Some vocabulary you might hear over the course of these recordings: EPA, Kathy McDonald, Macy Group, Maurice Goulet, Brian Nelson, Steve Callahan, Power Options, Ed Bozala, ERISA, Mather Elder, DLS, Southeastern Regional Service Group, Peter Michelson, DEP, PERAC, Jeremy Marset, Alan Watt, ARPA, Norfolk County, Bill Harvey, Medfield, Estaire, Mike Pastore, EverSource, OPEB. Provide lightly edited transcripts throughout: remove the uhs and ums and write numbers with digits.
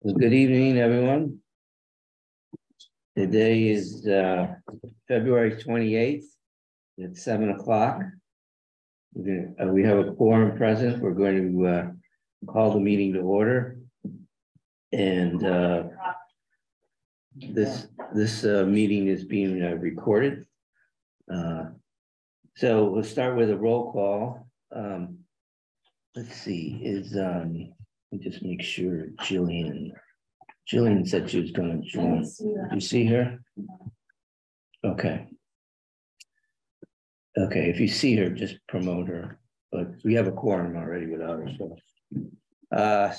Well, good evening, everyone. Today is February 28th at 7 o'clock. We have a quorum present. We're going to call the meeting to order. And this meeting is being recorded. So we'll start with a roll call. Let's see, let me just make sure Jillian said she was going to join. Did you see her? Okay. Okay, if you see her, just promote her. But we have a quorum already without her.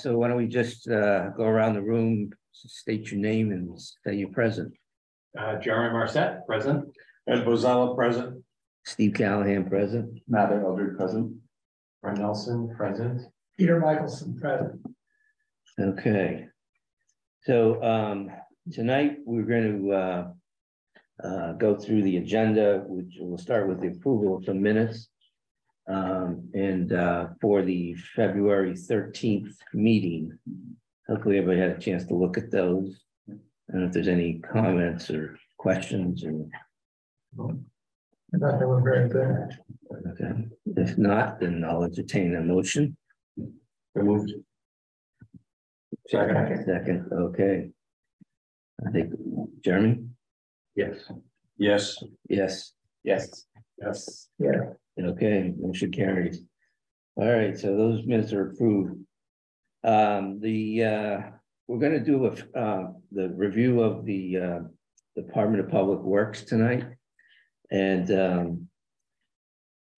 So why don't we just go around the room, state your name and say you're present. Jeremy Marset, present. Ed Bozala, present. Steve Callahan, present. Mather Elder, present. Brian Nelson, present. Peter Michelson, present. Okay. So tonight we're going to go through the agenda, which we'll start with the approval of some minutes for the February 13th meeting. Hopefully everybody had a chance to look at those. I don't know if there's any comments or questions. Or... I thought they were very good. Okay. If not, then I'll entertain a motion. Moved. Second. Okay. I think Jeremy. Yes. Yeah. Okay. Motion carries. All right. So those minutes are approved. We're going to do the review of the Department of Public Works tonight, and.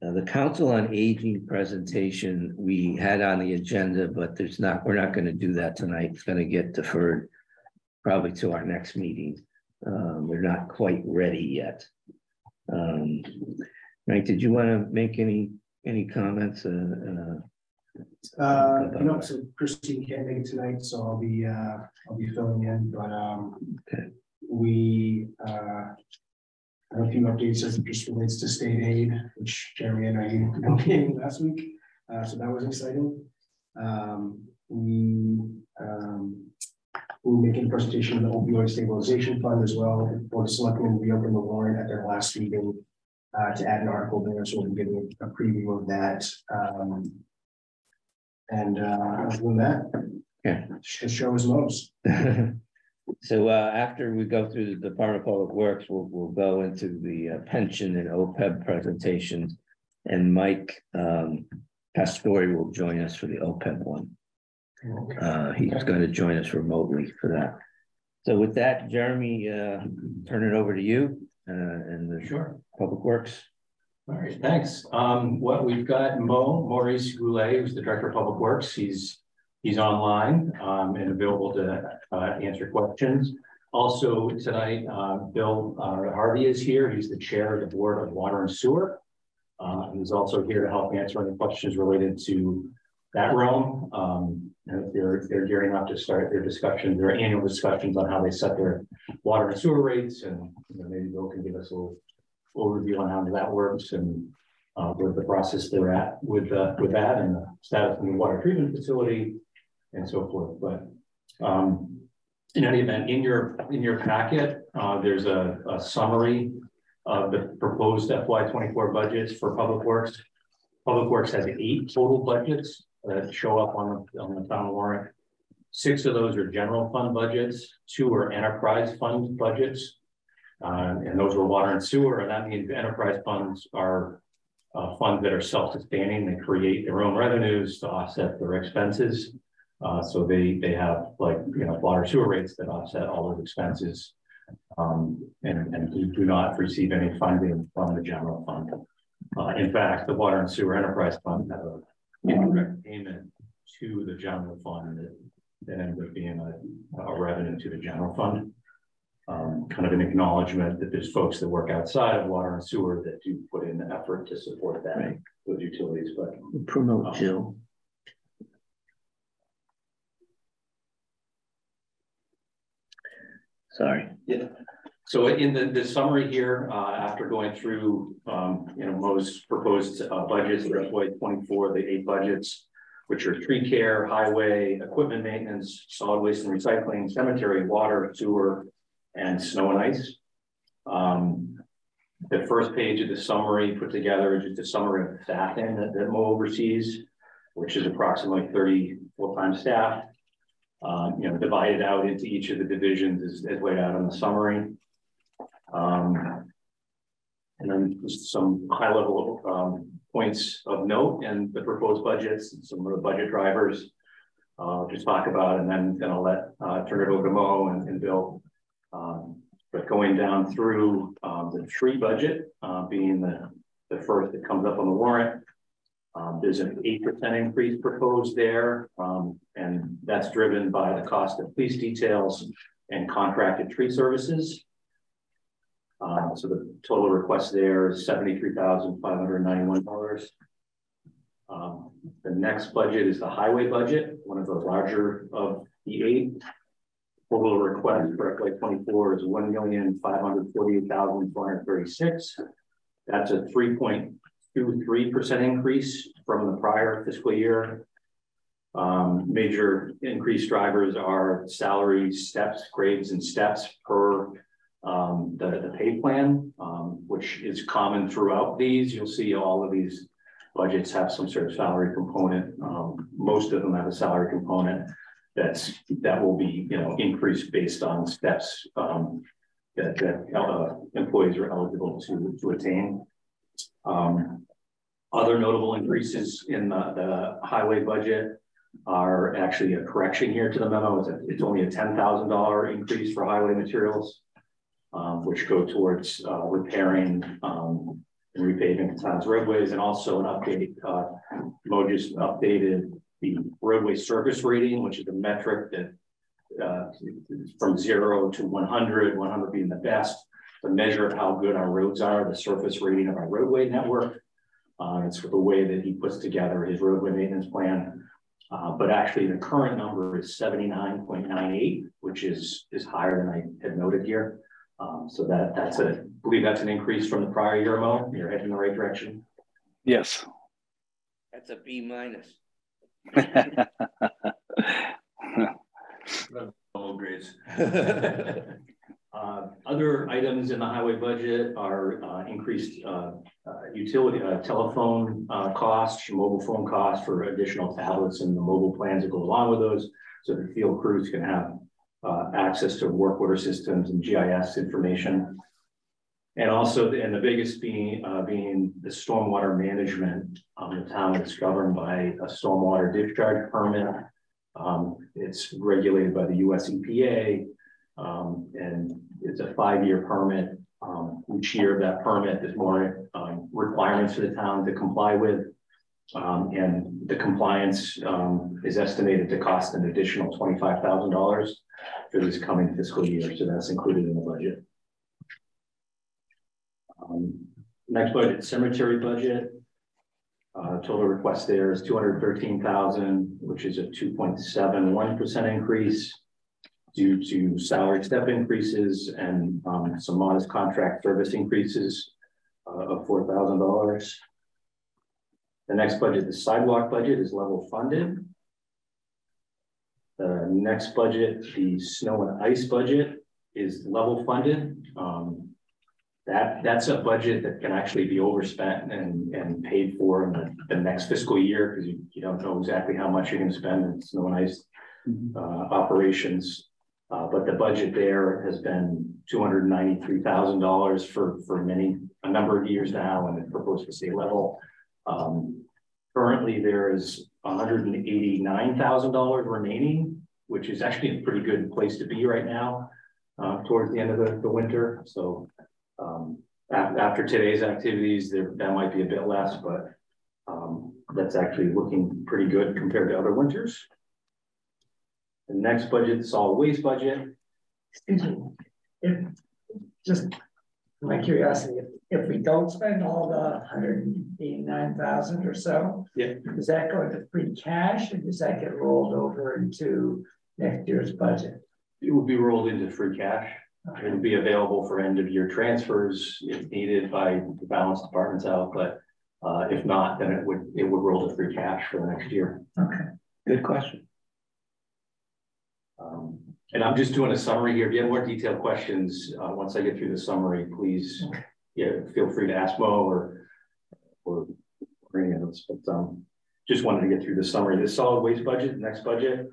The Council on Aging presentation we had on the agenda, but we're not going to do that tonight. It's going to get deferred probably to our next meeting. We're not quite ready yet. Mike, did you want to make any comments? No, so Christine can't make it tonight, so I'll be filling in. But okay. A few updates as it just relates to state aid, which Jeremy and I came last week. So that was exciting. We were making a presentation on the opioid stabilization fund as well. Board of Selectmen reopened the warrant at their last meeting to add an article there. So we'll be getting a preview of that. Other than that, yeah, the show is most. So after we go through the Department of Public Works, we'll go into the pension and OPEB presentations, and Mike Pastore will join us for the OPEB one. Okay. He's going to join us remotely for that. So with that, Jeremy, turn it over to you and the Public Works. All right, thanks. What we've got, Maurice Goulet, who's the Director of Public Works. He's online and available to answer questions. Also tonight, Bill Harvey is here. He's the chair of the Board of Water and Sewer. And is also here to help answer any questions related to that realm. They're gearing up to start their annual discussions on how they set their water and sewer rates. And maybe Bill can give us a little overview on how that works and where the process they're at with that and the status of the water treatment facility. And so forth. But in any event, in your packet, there's a summary of the proposed FY24 budgets for Public Works. Public Works has 8 total budgets that show up on the town warrant. 6 of those are general fund budgets. 2 are enterprise fund budgets, and those are water and sewer. And that means enterprise funds are funds that are self-sustaining. They create their own revenues to offset their expenses. So they have water sewer rates that offset all those expenses, and do not receive any funding from the general fund. In fact, the water and sewer enterprise fund had an indirect payment to the general fund that ended up being a revenue to the general fund. Kind of an acknowledgement that there's folks that work outside of water and sewer that do put in the effort to support that with utilities, but we'll promote Jill. Sorry. Yeah. So in the summary here, after going through, Mo's proposed budgets for FY24, the 8 budgets, which are tree care, highway, equipment maintenance, solid waste and recycling, cemetery, water, sewer, and snow and ice. The first page of the summary put together is just a summary of staffing that Mo oversees, which is approximately 30 full-time staff, divided out into each of the divisions is laid out in the summary. And then just some high-level points of note and the proposed budgets and some of the budget drivers just talk about, and then I'll let turn it over to Mo and Bill. But going down through the tree budget being the first that comes up on the warrant, there's an 8% increase proposed there, and that's driven by the cost of police details and contracted tree services. So the total request there is $73,591. The next budget is the highway budget, one of the larger of the eight. Total request for FY24 is $1,548,436. That's a 3.23% increase from the prior fiscal year. Major increase drivers are salaries, steps, grades, and steps per the pay plan, which is common throughout these. You'll see all of these budgets have some sort of salary component. Most of them have a salary component that will be increased based on steps that employees are eligible to attain. Other notable increases in the highway budget are actually a correction here to the memo. It's only a $10,000 increase for highway materials, which go towards repairing and repaving town's roadways, and also an update. Mo just updated the roadway service rating, which is a metric that from 0 to 100, 100 being the best, the measure of how good our roads are, the surface rating of our roadway network. It's the way that he puts together his roadway maintenance plan. But actually the current number is 79.98, which is higher than I had noted here. So I believe that's an increase from the prior year, Mo. You're heading in the right direction. Yes. That's a B minus. All grades. Other items in the highway budget are increased utility, telephone costs, mobile phone costs for additional tablets and the mobile plans that go along with those, so the field crews can have access to work order systems and GIS information. And also, and the biggest being the stormwater management. The town is governed by a stormwater discharge permit. It's regulated by the US EPA, and it's a 5-year permit. Each year of that permit, there's more requirements for the town to comply with, and the compliance is estimated to cost an additional $25,000 for this coming fiscal year. So that's included in the budget. Next budget, cemetery budget. Total request there is $213,000, which is a 2.71% increase due to salary step increases and some modest contract service increases of $4,000. The next budget, the sidewalk budget, is level funded. The next budget, the snow and ice budget, is level funded. That's a budget that can actually be overspent and paid for in the next fiscal year, because you don't know exactly how much you're going to spend in snow and ice operations. But the budget there has been $293,000 for a number of years now, and it's proposed to state level. Currently, there is $189,000 remaining, which is actually a pretty good place to be right now towards the end of the winter. So. After today's activities, that might be a bit less, but that's actually looking pretty good compared to other winters. The next budget, the solid waste budget. Excuse me, just my curiosity, if we don't spend all the $189,000 or so, yeah, does that go into free cash, or does that get rolled over into next year's budget? It would be rolled into free cash. Okay. It'll be available for end-of-year transfers if needed by the balance departments out, but If not, then it would roll to free cash for the next year. Okay, good question. And I'm just doing a summary here. If you have more detailed questions, once I get through the summary, please feel free to ask Mo or any of those. But just wanted to get through the summary. The solid waste budget, next budget,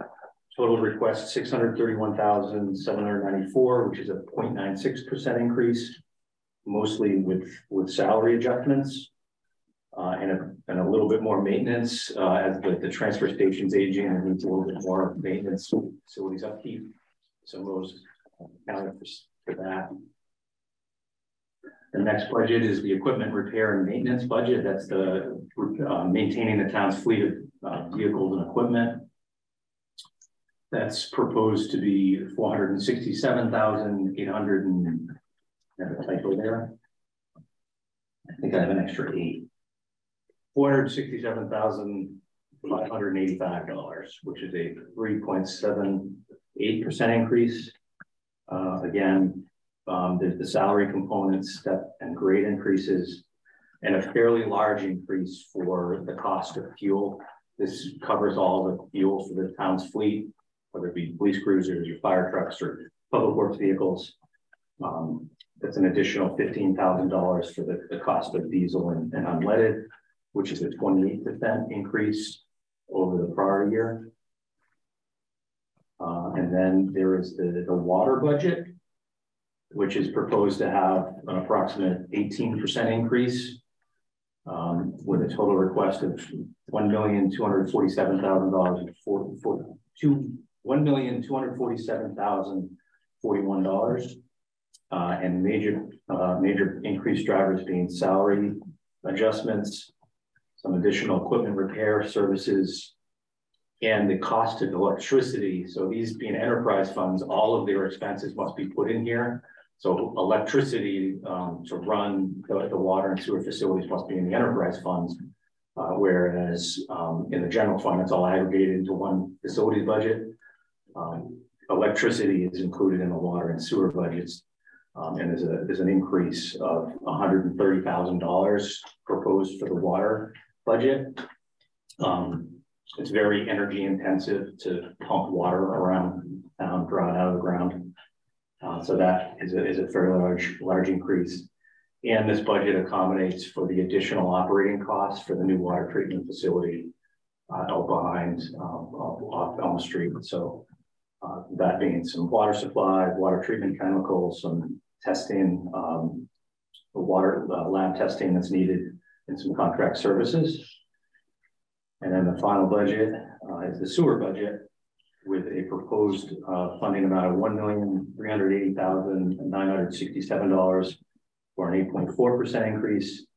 total request 631,794, which is a 0.96% increase, mostly with salary adjustments and a little bit more maintenance as the transfer station's aging and needs a little bit more maintenance, facilities upkeep. So those accounted for that. The next budget is the equipment repair and maintenance budget. That's the maintaining the town's fleet of vehicles and equipment. That's proposed to be 467,800 and a typo there. I think I have an extra eight. $467,585, which is a 3.78% increase. Again, there's the salary component, step and grade increases, and a fairly large increase for the cost of fuel. This covers all the fuel for the town's fleet, whether it be police cruisers or fire trucks or public works vehicles. That's an additional $15,000 for the cost of diesel and unleaded, which is a 28% increase over the prior year. And then there is the water budget, which is proposed to have an approximate 18% increase with a total request of $1,247,041, and major increase drivers being salary adjustments, some additional equipment repair services, and the cost of electricity. So these being enterprise funds, all of their expenses must be put in here. So electricity to run the water and sewer facilities must be in the enterprise funds, whereas in the general fund, it's all aggregated into one facility budget. Electricity is included in the water and sewer budgets. And there's an increase of $130,000 proposed for the water budget. It's very energy intensive to pump water around town, draw it out of the ground. So that is a fairly large increase. And this budget accommodates for the additional operating costs for the new water treatment facility out behind off Elm Street. So that being some water supply, water treatment chemicals, some testing, the water lab testing that's needed, and some contract services. And then the final budget is the sewer budget with a proposed funding amount of $1,380,967 for an 8.4% increase,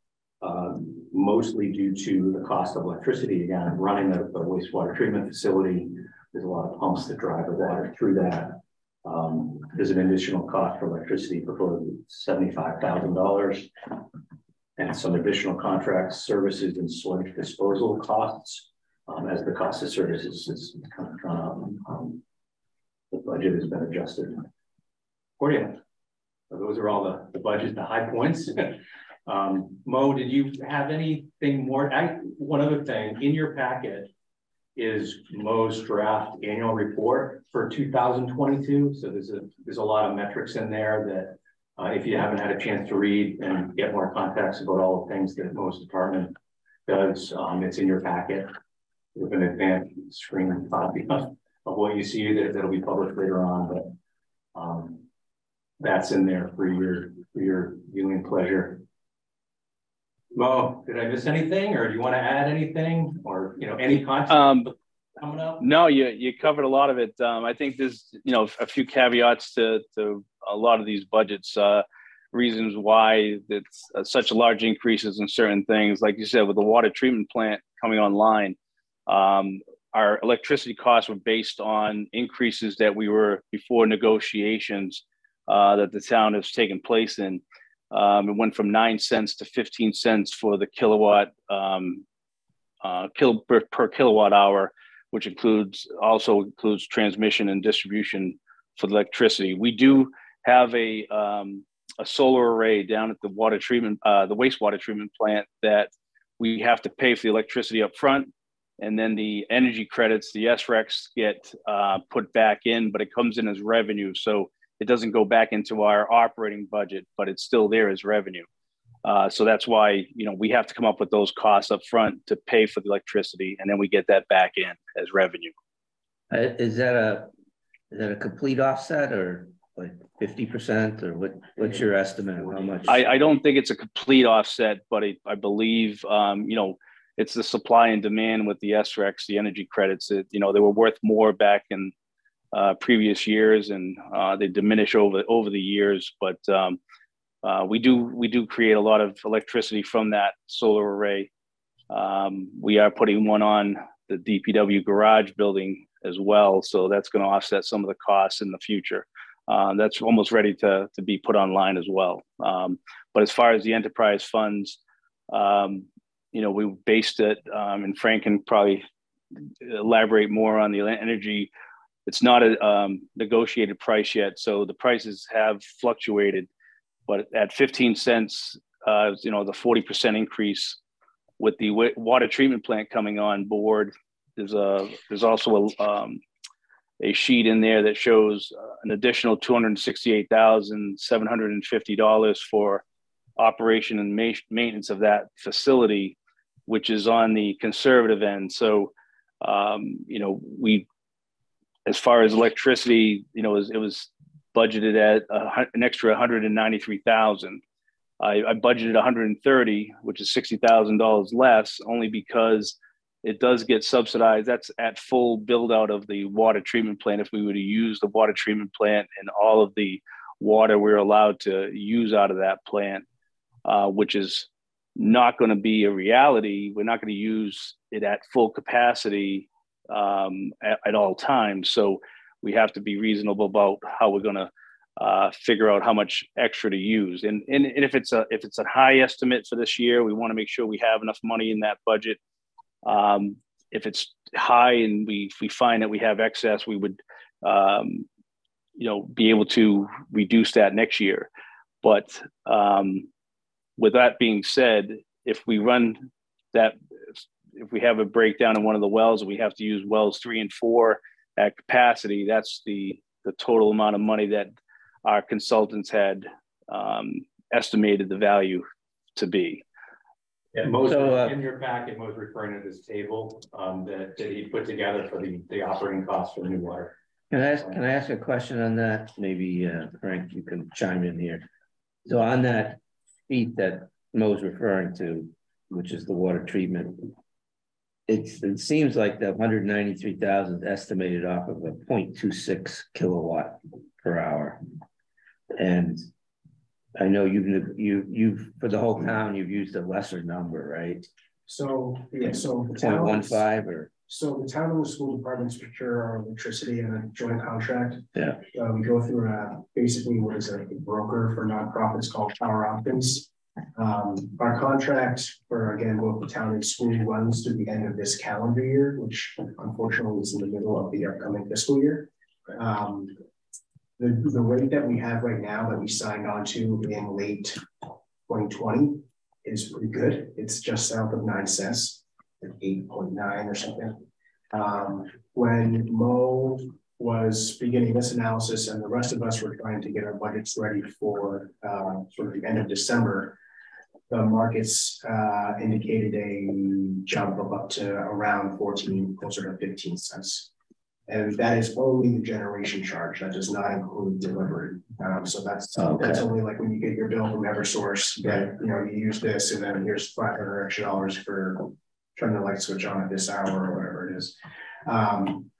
mostly due to the cost of electricity. Again, running the wastewater treatment facility, there's a lot of pumps that drive the water through that. There's an additional cost for electricity proposed $75,000. And some additional contract services and sludge disposal costs as the cost of services is kind of gone up. The budget has been adjusted. So those are all the budget, the high points. Mo, did you have anything more? One other thing, in your packet is Mo's draft annual report for 2022. So there's a lot of metrics in there that if you haven't had a chance to read and get more context about all the things that most department does, it's in your packet with an advanced screen copy of what you see that'll be published later on. But that's in there for your viewing pleasure. Mo, did I miss anything, or do you want to add anything, or any content coming up? No, you covered a lot of it. I think there's a few caveats to a lot of these budgets, reasons why it's such large increases in certain things. Like you said, with the water treatment plant coming online, our electricity costs were based on increases that we were before negotiations that the town has taken place in. It went from 9 cents to 15 cents for the kilowatt per kilowatt hour, which also includes transmission and distribution for electricity. We do have a solar array down at the wastewater treatment plant that we have to pay for the electricity up front, and then the energy credits, the SRECs, get put back in, but it comes in as revenue. So it doesn't go back into our operating budget, but it's still there as revenue. So that's why, you know, we have to come up with those costs up front to pay for the electricity, and then we get that back in as revenue. Is that a complete offset, or like 50%, or what's your estimate of how much? I don't think it's a complete offset, but I believe, you know, it's the supply and demand with the SRECs, the energy credits. You know, they were worth more back in previous years, and they diminish over the years. But we do create a lot of electricity from that solar array. We are putting one on the DPW garage building as well, so that's going to offset some of the costs in the future. That's almost ready to be put online as well. But as far as the enterprise funds, you know, we based it, and Frank can probably elaborate more on the energy. It's not a negotiated price yet, so the prices have fluctuated. But at 15 cents, you know, the 40% increase with the water treatment plant coming on board, there's also a sheet in there that shows an additional $268,750 for operation and maintenance of that facility, which is on the conservative end. So, you know, as far as electricity, you know, it was budgeted at an extra $193,000. I budgeted $130,000, which is $60,000 less, only because it does get subsidized. That's at full build out of the water treatment plant. If we were to use the water treatment plant and all of the water we're allowed to use out of that plant, which is not going to be a reality. We're not going to use it at full capacity at all times. So we have to be reasonable about how we're going to figure out how much extra to use. And if it's a high estimate for this year, we want to make sure we have enough money in that budget. If it's high and we find that we have excess, we would you know, be able to reduce that next year. But with that being said, if we have a breakdown in one of the wells, we have to use wells 3 and 4 at capacity. That's the total amount of money that our consultants had estimated the value to be. Yeah, in your packet, Mo's referring to this table that he put together for the operating costs for new water. Can I ask a question on that? Maybe Frank, you can chime in here. So on that sheet that Mo's referring to, which is the water treatment, it seems like the 193,000 estimated off of a 0.26 kilowatt per hour, and I know you've for the whole town you've used a lesser number, right? So yeah, so 0.15 or. So the town and the school departments procure our electricity in a joint contract. Yeah, we go through basically what is a broker for nonprofits called Power Options. Our contract for, again, both the town and school runs through the end of this calendar year, which unfortunately is in the middle of the upcoming fiscal year. The rate that we have right now that we signed on to in late 2020 is pretty good. It's just south of 9 cents. Like 8.9 or something. When Mo was beginning this analysis and the rest of us were trying to get our budgets ready for sort of the end of December, the markets indicated a jump of up to around 14, closer to 15 cents. And that is only the generation charge. That does not include delivery. So that's only like when you get your bill from EverSource that, you know, you use this and then here's $500 for turn the light switch on at this hour or whatever it is.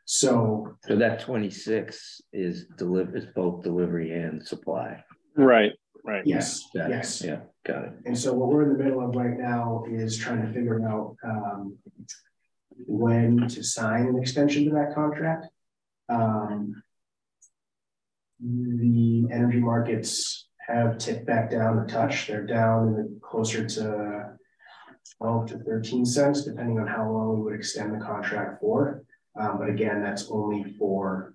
So that 26 is both delivery and supply. Right. Yes. Yeah. Yes. Yeah. Got it. And so what we're in the middle of right now is trying to figure out when to sign an extension to that contract. The energy markets have ticked back down a touch. They're down closer to 12 to 13 cents, depending on how long we would extend the contract for. But again, that's only for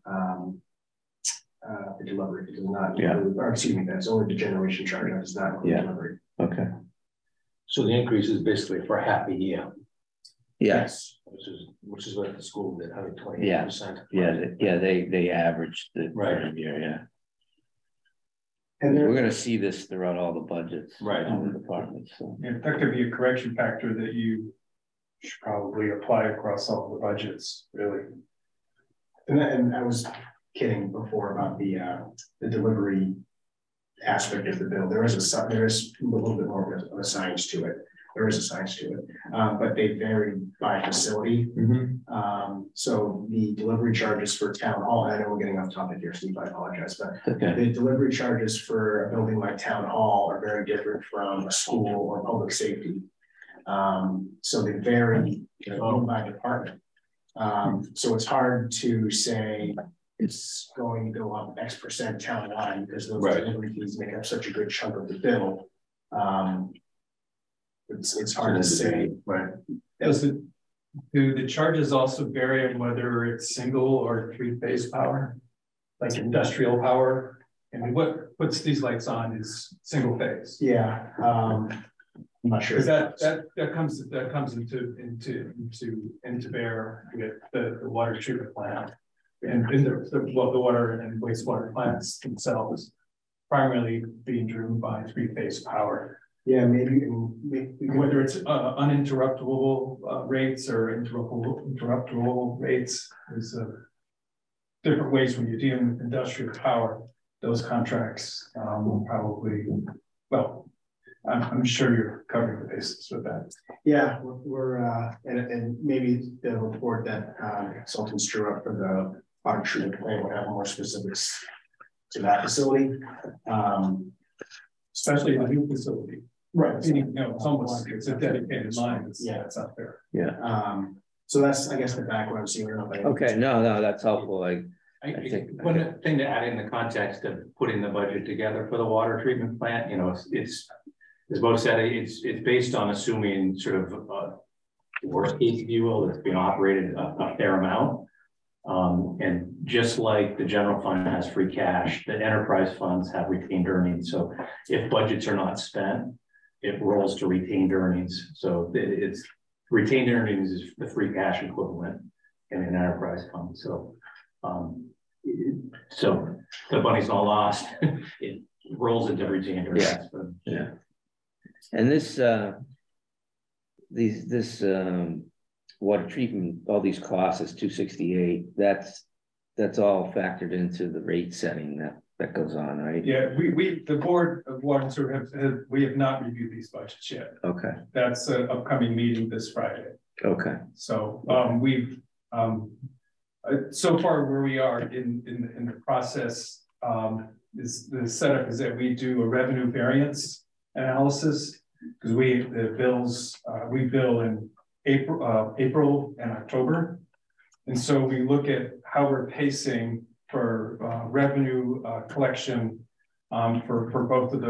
the delivery. It does not include, or excuse me, that's only the generation charge. That does not include delivery. Okay. So the increase is basically for half a year. Yes. Which is what the school did, 128%. They averaged the current year, And we're going to see this throughout all the budgets, all the departments. So. Yeah, that could be a correction factor that you should probably apply across all the budgets, really. And I was kidding before about the delivery aspect of the bill. There is a little bit more of a science to it. There is a science to it, but they vary by facility. Mm-hmm. So the delivery charges for town hall, I know we're getting off topic here, Steve, I apologize, but the delivery charges for a building like town hall are very different from a school or public safety. So they vary by department. So it's hard to say it's going to go up X% town line because those delivery fees make up such a good chunk of the bill. It's hard to say, right? Do the charges also vary on whether it's single or three-phase power, like industrial power? I mean, what puts these lights on is single phase. Yeah, I'm not sure. Because that comes into bear with the water treatment plant and the water and wastewater plants themselves, primarily being driven by three-phase power. Yeah, maybe whether it's uninterruptible rates or interruptible rates, there's different ways when you're dealing with industrial power. Those contracts will probably, well, I'm sure you're covering the bases with that. Yeah, we're and maybe the report that consultants drew up for the water treatment plant will have more specifics to that facility, especially the new facility. Right. So, it's almost it's a dedicated line. It's up there. Yeah. So that's, I guess, the background I'm seeing. Okay. No, that's helpful. I think one thing to add in the context of putting the budget together for the water treatment plant, it's as Bo said, it's based on assuming sort of worst case, if you will, that's been operated a fair amount. And just like the general fund has free cash, the enterprise funds have retained earnings. So if budgets are not spent, it rolls to retained earnings. So it's retained earnings is the free cash equivalent in an enterprise fund. So, so the money's not lost. It rolls into retained earnings. Yeah. But, yeah. And this water treatment, all these costs is 268. That's all factored into the rate setting that goes on, right? Yeah, we the board of water and sewer have not reviewed these budgets yet. Okay, that's an upcoming meeting this Friday. Okay, so we've so far where we are in the process is the setup is that we do a revenue variance analysis because we bill in April and October. And so we look at how we're pacing for revenue collection for both of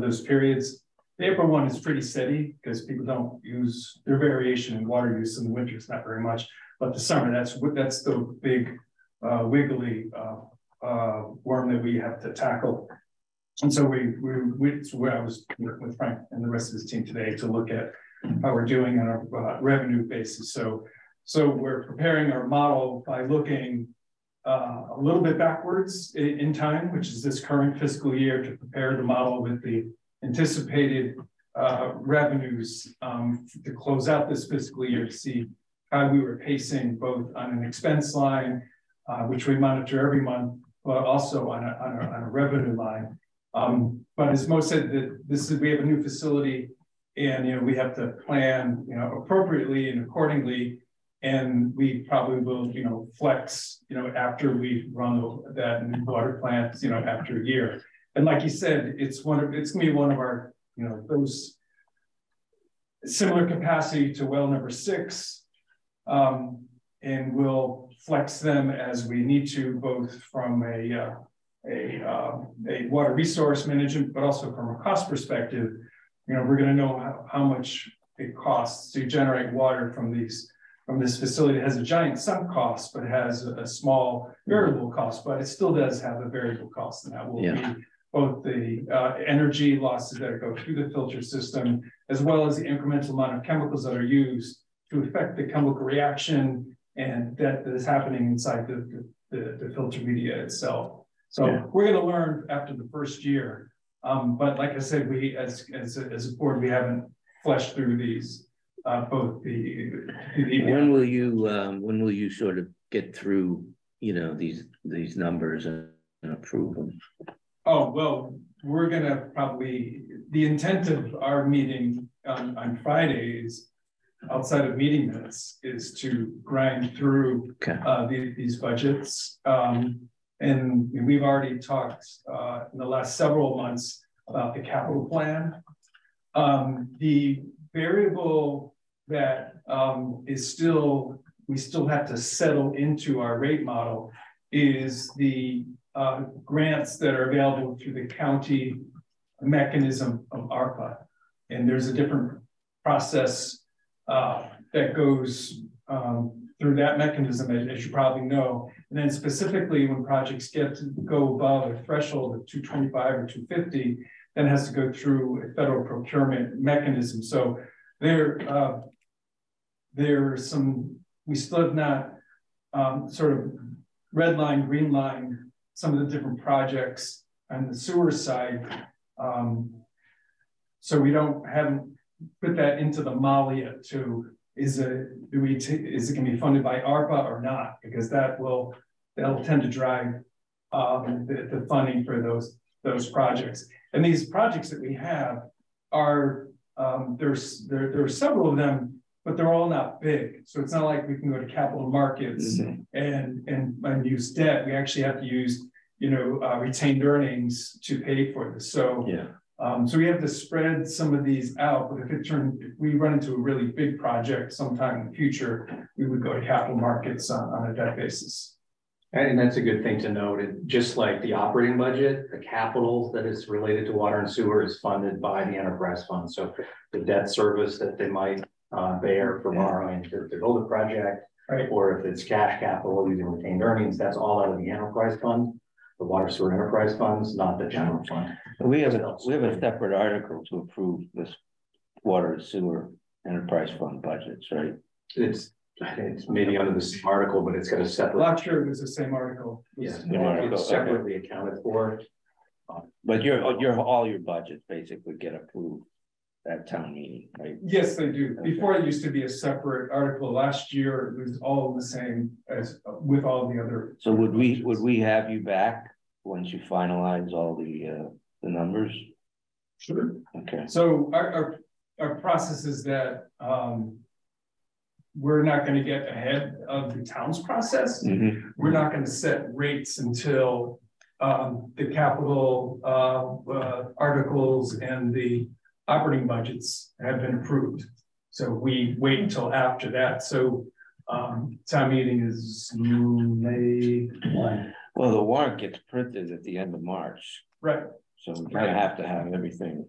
those periods. The April one is pretty steady because people don't use their variation in water use in the winter is not very much, but the summer that's the big wiggly worm that we have to tackle. And so it's where I was working with Frank and the rest of his team today to look at how we're doing on a revenue basis. So we're preparing our model by looking a little bit backwards in time, which is this current fiscal year, to prepare the model with the anticipated revenues to close out this fiscal year to see how we were pacing both on an expense line, which we monitor every month, but also on a revenue line. But as Mo said, we have a new facility. And we have to plan appropriately and accordingly, and we probably will flex after we run that new water plant after a year. And like you said, it's gonna be one of our those similar capacity to well number 6, and we'll flex them as we need to, both from a water resource management, but also from a cost perspective. We're going to know how much it costs to generate water from this facility. It has a giant sunk cost, but it has a small variable cost, but it still does have a variable cost, and that will be both the energy losses that go through the filter system, as well as the incremental amount of chemicals that are used to affect the chemical reaction and that is happening inside the filter media itself. So yeah, we're going to learn after the first year. But like I said, we as a board, we haven't fleshed through these both the when will you sort of get through, you know, these numbers and approve them? Oh, well, we're going to probably, the intent of our meeting on Fridays, outside of meeting minutes, is to grind through these budgets. And we've already talked in the last several months about the capital plan. The variable that is still, we still have to settle into our rate model is the grants that are available through the county mechanism of ARPA. And there's a different process that goes through that mechanism, as you probably know. And then specifically when projects get to go above a threshold of 225 or 250, then it has to go through a federal procurement mechanism. So there are some, we still have not sort of red line, green line, some of the different projects on the sewer side. So we haven't put that into the model yet to, is it going to be funded by ARPA or not? Because that'll tend to drive the funding for those projects. And these projects that we have are there are several of them, but they're all not big. So it's not like we can go to capital markets and use debt. We actually have to use retained earnings to pay for this. So yeah. So we have to spread some of these out, but if we run into a really big project sometime in the future, we would go to capital markets on a debt basis. And that's a good thing to note. And just like the operating budget, the capital that is related to water and sewer is funded by the enterprise fund. So the debt service that they might bear for borrowing to build a project, right, or if it's cash capital using retained earnings, that's all out of the enterprise fund. The water sewer enterprise funds, not the general fund. We have a separate article to approve this water sewer enterprise fund budgets, right? It's maybe under the same article, but it's got a separate. Well, I'm sure it was the same article. Yes, yeah, it's separately accounted for. But all your budgets basically get approved at town meeting, right? Yes, they do. Okay. Before it used to be a separate article. Last year it was all the same as with all the other. So would we have you back once you finalize all the numbers? Sure. Okay. So our process is that we're not going to get ahead of the town's process. Mm-hmm. We're not going to set rates until the capital articles and the operating budgets have been approved. So we wait until after that. So town meeting is May 1. Well, the warrant gets printed at the end of March. Right. So we kind of have to have everything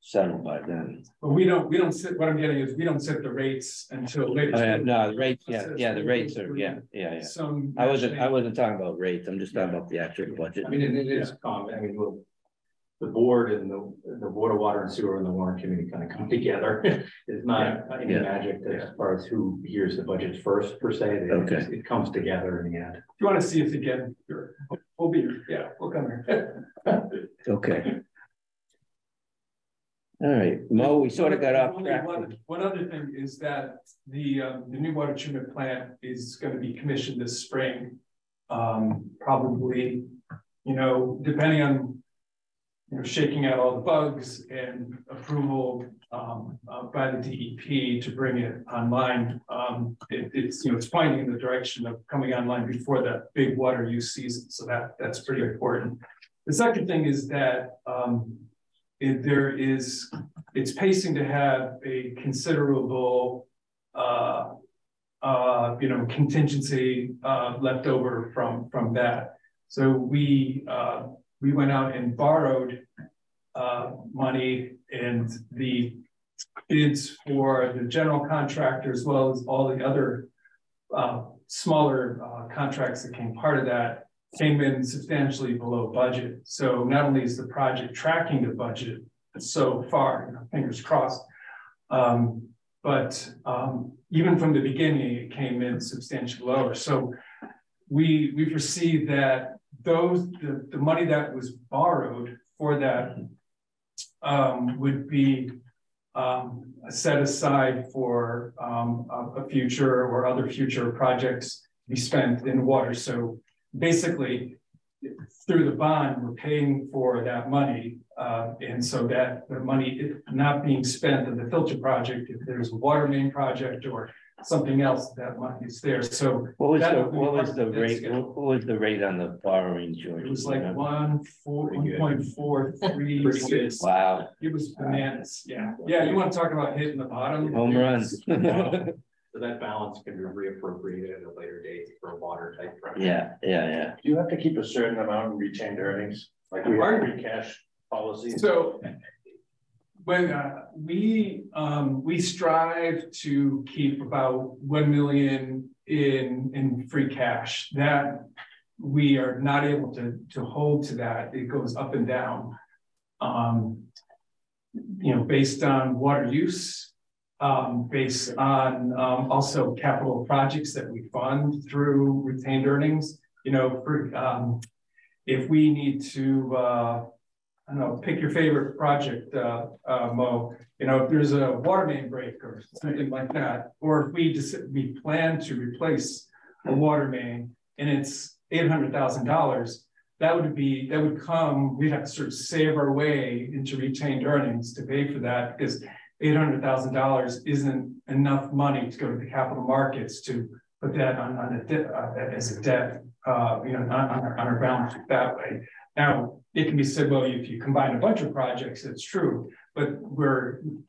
settled by then. But we don't sit, what I'm getting is we don't set the rates until later. No, the rates, the rates are, yeah. I wasn't talking about rates. I'm just talking about the actual budget. I mean, it is common. I mean, the board and the Board of Water and Sewer and the Warrant Committee kind of come together. It's not any magic as far as who hears the budget first, per se. It comes together in the end. If you want to see us again, sure. We'll be here. Yeah, we'll come here. Okay. All right, Mo, we sort of got off track. One other thing is that the new water treatment plant is going to be commissioned this spring. Probably, depending on shaking out all the bugs and approval by the DEP to bring it online. It's pointing in the direction of coming online before that big water use season. So that's pretty important. The second thing is that it's pacing to have a considerable contingency left over from that. So we went out and borrowed money, and the bids for the general contractor, as well as all the other smaller contracts that came part of that, came in substantially below budget. So not only is the project tracking the budget so far, you know, fingers crossed, but even from the beginning, it came in substantially lower. So we perceive that the money that was borrowed for that would be set aside for a future or other future projects to be spent in water. So basically, through the bond, we're paying for that money. And so that the money is not being spent on the filter project, if there's a water main project or something else, that money is there. So what was the rate on the borrowing, George? It was like 1.436. Wow. It was bananas. Yeah. Yeah. You want to talk about hitting the bottom? Home runs. So that balance can be reappropriated at a later date for a water type project. Yeah. Yeah. Yeah. Do you have to keep a certain amount of retained earnings? Like we are cash policy. So when we strive to keep about $1 million in free cash. That we are not able to hold to that. It goes up and down, you know, based on water use, based on also capital projects that we fund through retained earnings. You know, for, if we need to. I don't know, pick your favorite project, Mo, you know, if there's a water main break or something like that, or if we plan to replace a water main and it's $800,000, we'd have to sort of save our way into retained earnings to pay for that, because $800,000 isn't enough money to go to the capital markets to put that as a debt on our balance sheet that way. Now, it can be said, well, if you combine a bunch of projects, it's true, but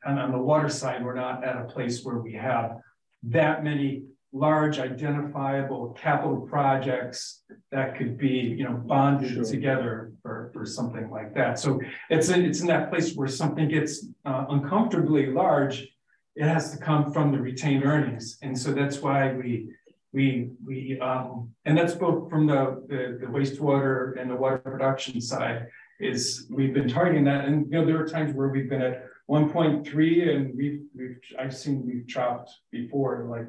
on the water side, we're not at a place where we have that many large identifiable capital projects that could be, you know, bonded together for something like that. So it's in that place where something gets uncomfortably large, it has to come from the retained earnings. And so that's why and that's both from the wastewater and the water production side, is we've been targeting that. And you know, there are times where we've been at 1.3 and I've seen we've chopped before like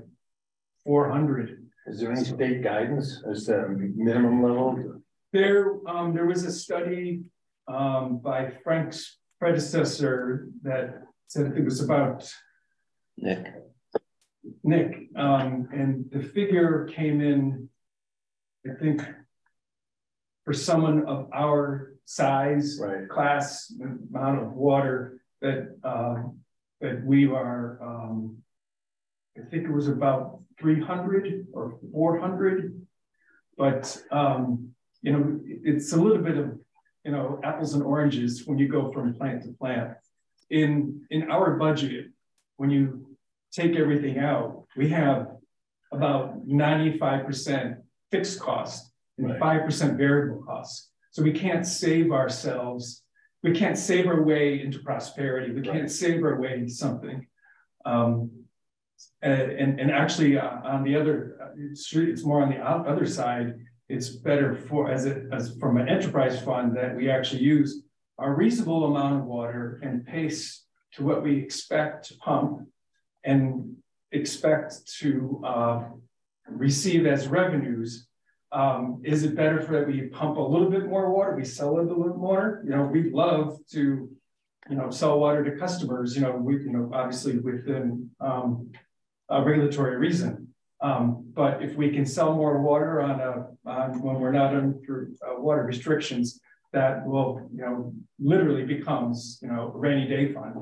400. Is there any state guidance as to minimum level? There was a study by Frank's predecessor that said it was about Nick, and the figure came in, I think, for someone of our size, class, amount of water that we are. I think it was about 300 or 400, but you know, it's a little bit of, you know, apples and oranges when you go from plant to plant. In our budget, when you take everything out, we have about 95% fixed cost and 5% variable cost. So we can't save ourselves. We can't save our way into prosperity. We can't save our way into something. And actually, on the other, it's more on the other side. It's better for as from an enterprise fund that we actually use a reasonable amount of water and pace to what we expect to pump and expect to receive as revenues. Is it better for that we pump a little bit more water, we sell a little bit more? You know, we'd love to, you know, sell water to customers, you know, obviously within a regulatory reason. But if we can sell more water when we're not under water restrictions, that will, you know, literally becomes, you know, a rainy day fund.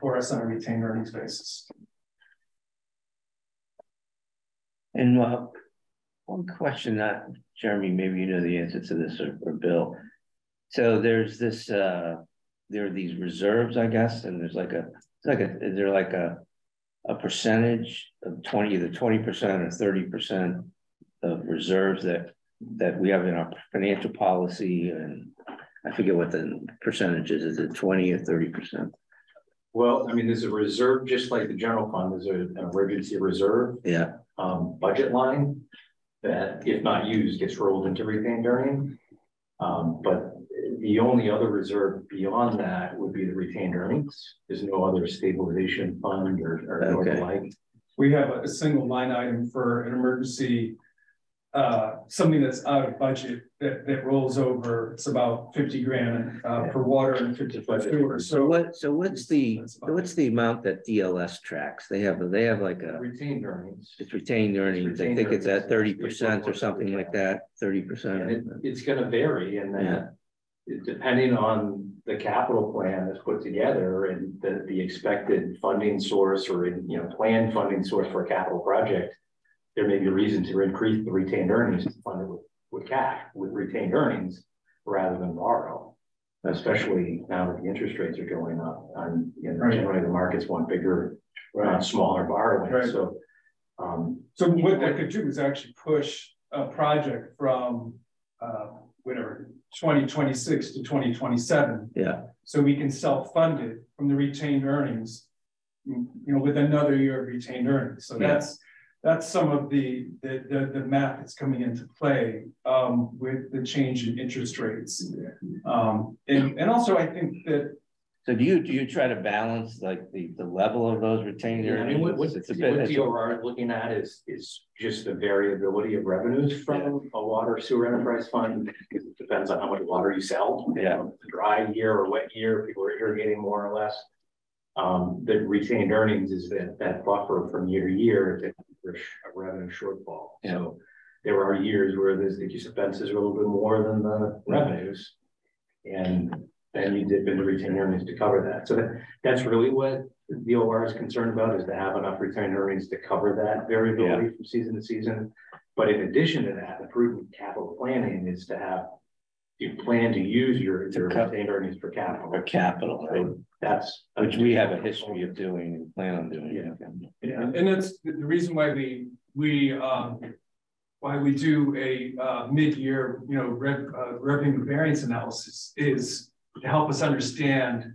For us on a retained earnings basis. And one question that, Jeremy, maybe you know the answer to this, or Bill. So there's this, there are these reserves, I guess, and there's a percentage of 20% or 30% of reserves that we have in our financial policy, and I forget what the percentage is. Is it 20 or 30%? Well, I mean, there's a reserve, just like the general fund, there's an emergency reserve budget line that, if not used, gets rolled into retained earnings. But the only other reserve beyond that would be the retained earnings. There's no other stabilization fund or like. We have a single line item for an emergency, something that's out of budget that rolls over. It's about 50 grand for water and 50 for sewer. So what's the amount that DLS tracks? They have like a retained earnings. It's retained earnings. I think it's at 30% or something like that. 30%. It's going to vary in that, depending on the capital plan that's put together and the expected funding source or planned funding source for a capital project. There may be a reason to increase the retained earnings to fund it with cash, with retained earnings, rather than borrow, especially now that the interest rates are going up. And generally the markets want bigger, smaller borrowing. Right. So, what that could do is actually push a project from 2026 to 2027. Yeah. So we can self-fund it from the retained earnings, with another year of retained earnings. So that's some of the math that's coming into play with the change in interest rates, and also I think that. So do you try to balance like the level of those retained earnings? What DOR is looking at is just the variability of revenues from a water sewer enterprise fund, because it depends on how much water you sell. Dry year or wet year, people are irrigating more or less. The retained earnings is that buffer from year to year for a revenue shortfall. Yeah. So there are years where the expenses are a little bit more than the revenues, and then you dip into retained earnings to cover that. So that's really what the OR is concerned about, is to have enough retained earnings to cover that variability from season to season. But in addition to that, the prudent capital planning is to have you plan to use your retained earnings for capital. For capital, right? That's which we have a history of doing and plan on doing. And that's the reason why we do a mid-year revenue variance analysis, is to help us understand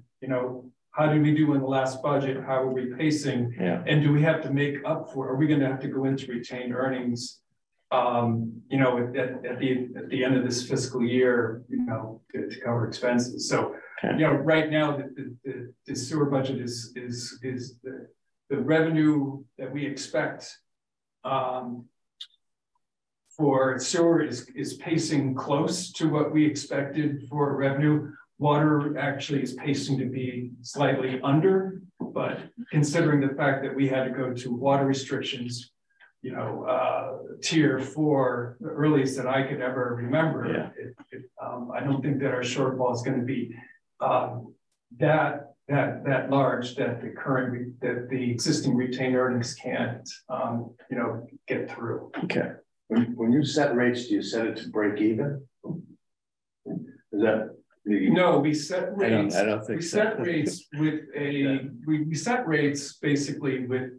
how did we do in the last budget, how are we pacing, and do we have to make up for? Are we going to have to go into retained earnings? At the end of this fiscal year, to cover expenses. So, right now the sewer budget is the revenue that we expect for sewer is pacing close to what we expected for revenue. Water actually is pacing to be slightly under, but considering the fact that we had to go to water restrictions, Tier 4, the earliest that I could ever remember. I don't think that our shortfall is going to be that large that the existing retained earnings can't get through. Okay. When you set rates, do you set it to break even? Is that no? We set rates. I don't think so. Set rates with a we set rates basically with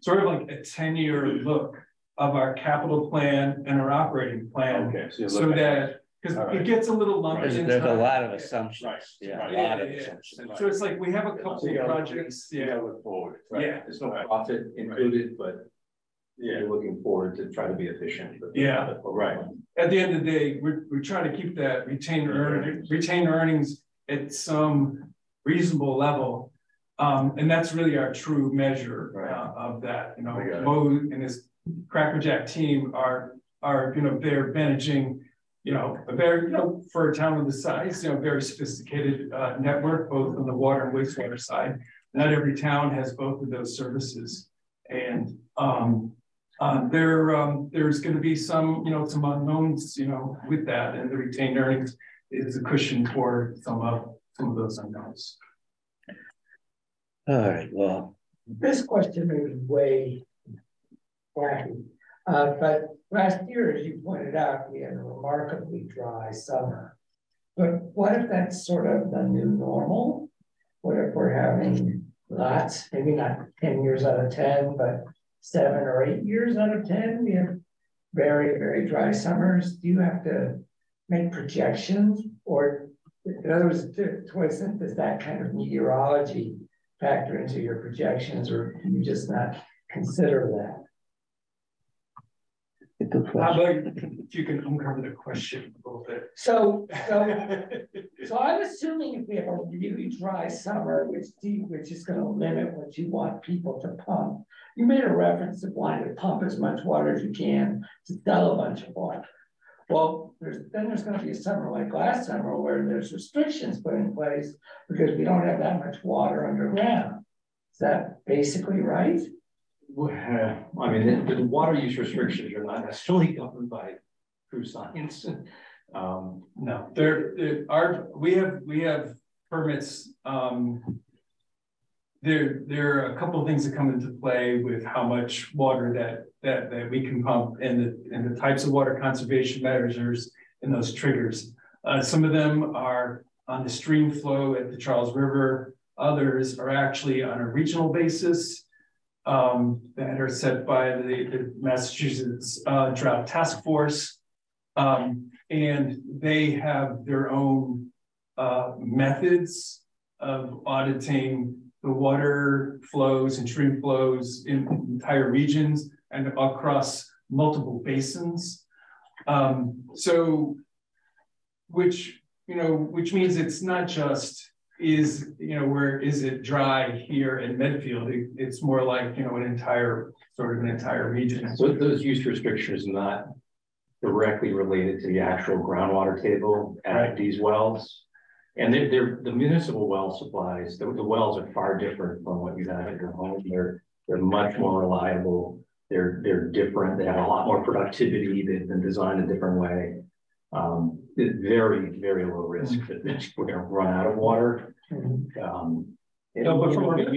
sort of like a 10-year look of our capital plan and our operating plan, so that because it gets a little lumpy. There's a lot of assumptions. Right. So it's like we have a couple of projects. Look forward. There's no profit included, but you're looking forward to try to be efficient. At the end of the day, we're trying to keep that retained earnings at some reasonable level. And that's really our true measure of that. Mo and his Crackerjack team are they're managing, a very, for a town of the size, very sophisticated network, both on the water and wastewater side. Not every town has both of those services, and there's going to be some, some unknowns, with that, and the retained earnings is a cushion for some of those unknowns. All right, well. This question is way wacky, but last year, as you pointed out, we had a remarkably dry summer. But what if that's sort of the new normal? What if we're having lots, maybe not 10 years out of 10, but 7 or 8 years out of 10, we have very, very dry summers. Do you have to make projections? Or in other words, does that kind of meteorology factor into your projections, or can you just not consider that? I'd like if you can uncover the question a little bit. So I'm assuming if we have a really dry summer, which is going to limit what you want people to pump. You made a reference to wanting to pump as much water as you can to sell a bunch of water. Well, there's going to be a summer like last summer where there's restrictions put in place because we don't have that much water underground. Is that basically right? I mean, the water use restrictions are not necessarily governed by true science. No, there are. We have permits. There are a couple of things that come into play with how much water that we can pump and the types of water conservation measures and those triggers. Some of them are on the stream flow at the Charles River. Others are actually on a regional basis. That are set by the Massachusetts Drought Task Force, and they have their own methods of auditing the water flows and stream flows in entire regions and across multiple basins. Which means it's not just where is it dry here in Medfield? It's more like, an entire region. So those use restrictions are not directly related to the actual groundwater table at these wells. And they're the municipal well supplies, the wells are far different from what you have at your home. They're much more reliable. They're different. They have a lot more productivity. They've been designed a different way. Very, very low risk that we're going to run out of water. But from the water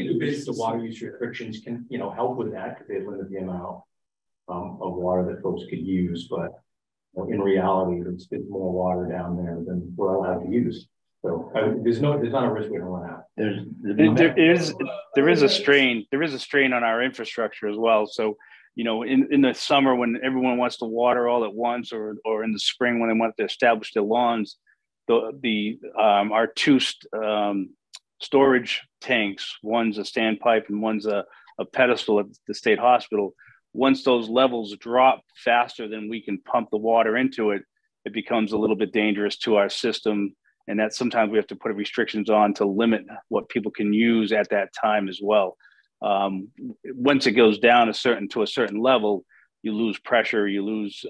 use restrictions can help with that because they limit the amount of water that folks could use. But in reality, there's more water down there than we're allowed to use. So there's not a risk we're going to run out. There is a strain on our infrastructure as well. So. In the summer when everyone wants to water all at once, or in the spring when they want to establish their lawns, our two storage tanks, one's a standpipe and one's a pedestal at the state hospital. Once those levels drop faster than we can pump the water into it, it becomes a little bit dangerous to our system. And that sometimes we have to put restrictions on to limit what people can use at that time as well. Once it goes down to a certain level, you lose pressure, you lose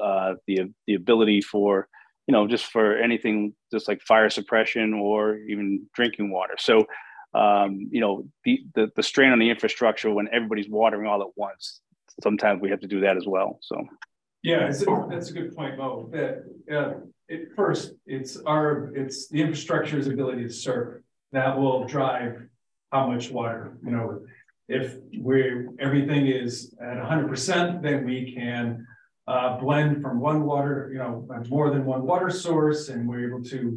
the ability for, just for anything, just like fire suppression or even drinking water. So, the strain on the infrastructure when everybody's watering all at once, sometimes we have to do that as well. So, yeah, that's a good point, Mo. It's the infrastructure's ability to serve that will drive how much water, If everything is at 100%, then we can blend from one water, more than one water source, and we're able to,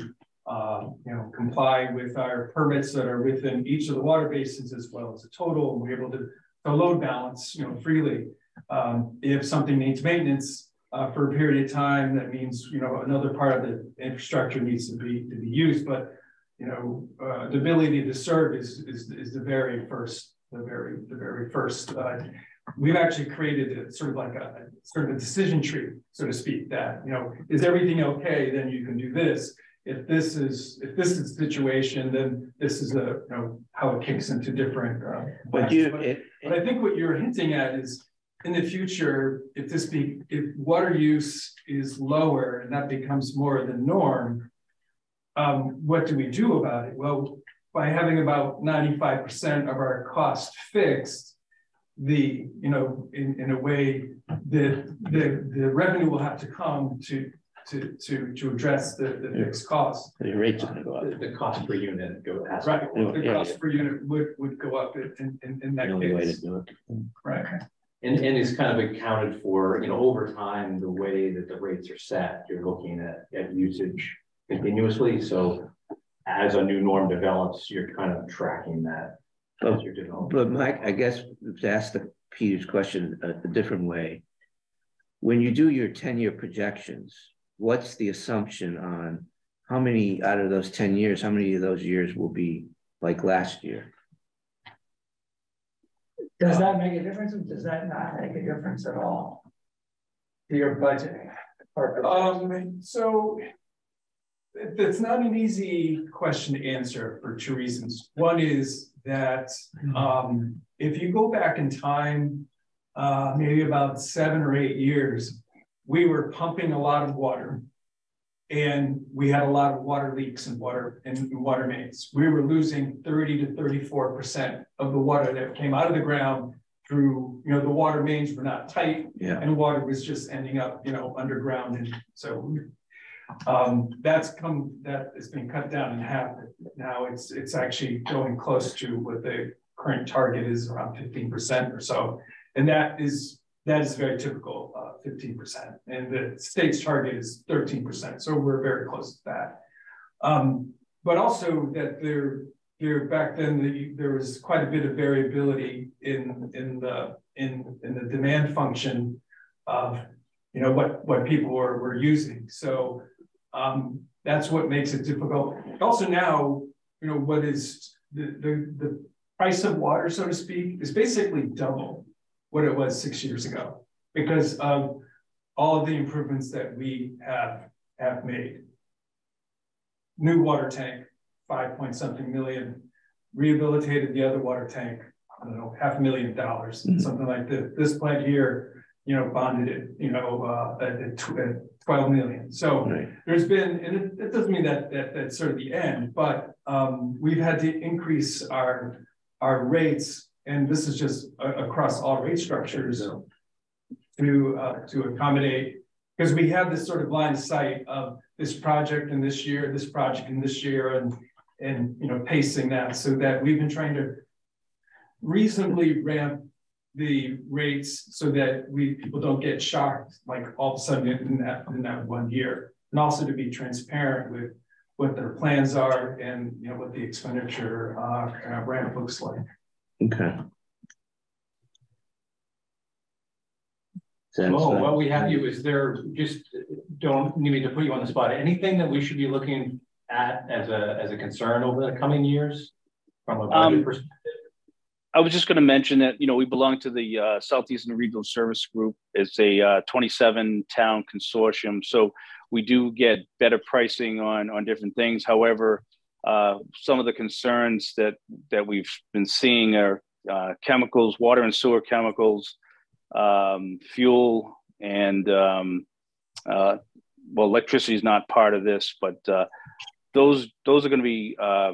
comply with our permits that are within each of the water basins as well as the total. And we're able to load balance, freely. If something needs maintenance for a period of time, that means another part of the infrastructure needs to be used. But the ability to serve is the very first. The very first. We've actually created a decision tree, so to speak, that, is everything okay, then you can do this. If this is the situation, then this is how it kicks into different but I think what you're hinting at is in the future, if water use is lower and that becomes more the norm, what do we do about it? Well, by having about 95% of our cost fixed, in a way the revenue will have to come to address the fixed cost. The rates would go up. The cost per unit go up. Right. The cost per unit would go up in that case. Way to do it. Right. And it's kind of accounted for, over time, the way that the rates are set, you're looking at usage continuously. So as a new norm develops, you're kind of tracking that as you're developing. But Mike, I guess to ask Peter's question a different way, when you do your 10-year projections, what's the assumption on how many out of those 10 years, how many of those years will be like last year? Does that make a difference, or does that not make a difference at all? your budget? So that's not an easy question to answer for two reasons. One is that if you go back in time, maybe about 7 or 8 years, we were pumping a lot of water, and we had a lot of water leaks and water mains. We were losing 30 to 34% of the water that came out of the ground through, the water mains were not tight, and water was just ending up, underground. And so that has been cut down in half. Now it's actually going close to what the current target is, around 15% or so. And that is very typical, 15%. And the state's target is 13%. So we're very close to that. But also that back then there was quite a bit of variability in the demand function of what people were using. So that's what makes it difficult. Also now, what is the price of water, so to speak, is basically double what it was 6 years ago because of all of the improvements that we have made. New water tank, 5-point-something million. Rehabilitated the other water tank, I don't know, $500,000, something like this. This plant here, bonded it, at 12 million. So there's been, and it doesn't mean that's sort of the end, but we've had to increase our rates, and this is just across all rate structures to accommodate, because we have this sort of line of sight of this project and this year, this project and this year, and pacing that, so that we've been trying to reasonably ramp the rates so that people don't get shocked like all of a sudden in that 1 year, and also to be transparent with what their plans are and what the expenditure ramp looks like. Okay. Oh, while we have you, is there, just don't need me to put you on the spot, anything that we should be looking at as a concern over the coming years from a budget perspective? I was just going to mention that, we belong to the Southeastern Regional Service Group. It's a 27-town consortium, so we do get better pricing on different things. However, some of the concerns that we've been seeing are chemicals, water and sewer chemicals, fuel, and electricity is not part of this, but those are going to be, I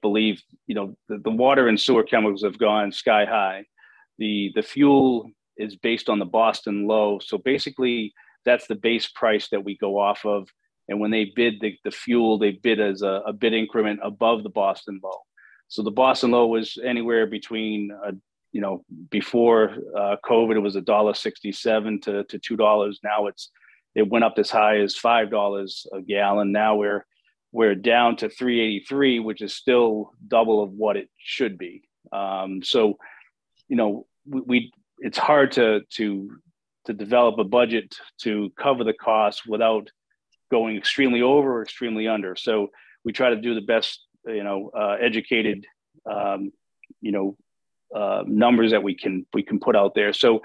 believe, the water and sewer chemicals have gone sky high. The fuel is based on the Boston low, so basically that's the base price that we go off of. And when they bid the fuel, they bid as a bid increment above the Boston low. So the Boston low was anywhere between before COVID, it was $1.67 to $2. Now it went up as high as $5 a gallon. Now we're down to $3.83, which is still double of what it should be. So, it's hard to develop a budget to cover the costs without going extremely over or extremely under. So we try to do the best, educated, numbers that we can put out there. So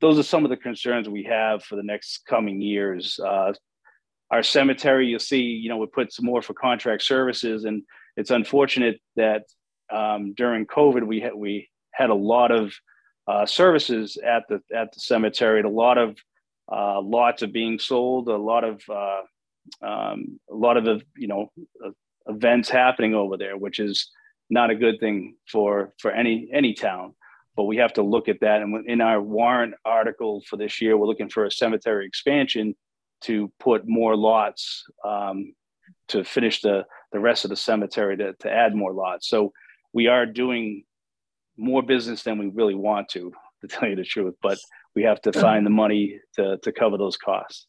those are some of the concerns we have for the next coming years. Our cemetery, you'll see, we put some more for contract services, and it's unfortunate that during COVID we had a lot of services at the cemetery, and a lot of lots are being sold, a lot of events happening over there, which is not a good thing for any town, but we have to look at that. And in our warrant article for this year, we're looking for a cemetery expansion to put more lots to finish the rest of the cemetery to add more lots. So we are doing more business than we really want to tell you the truth, but we have to find the money to cover those costs.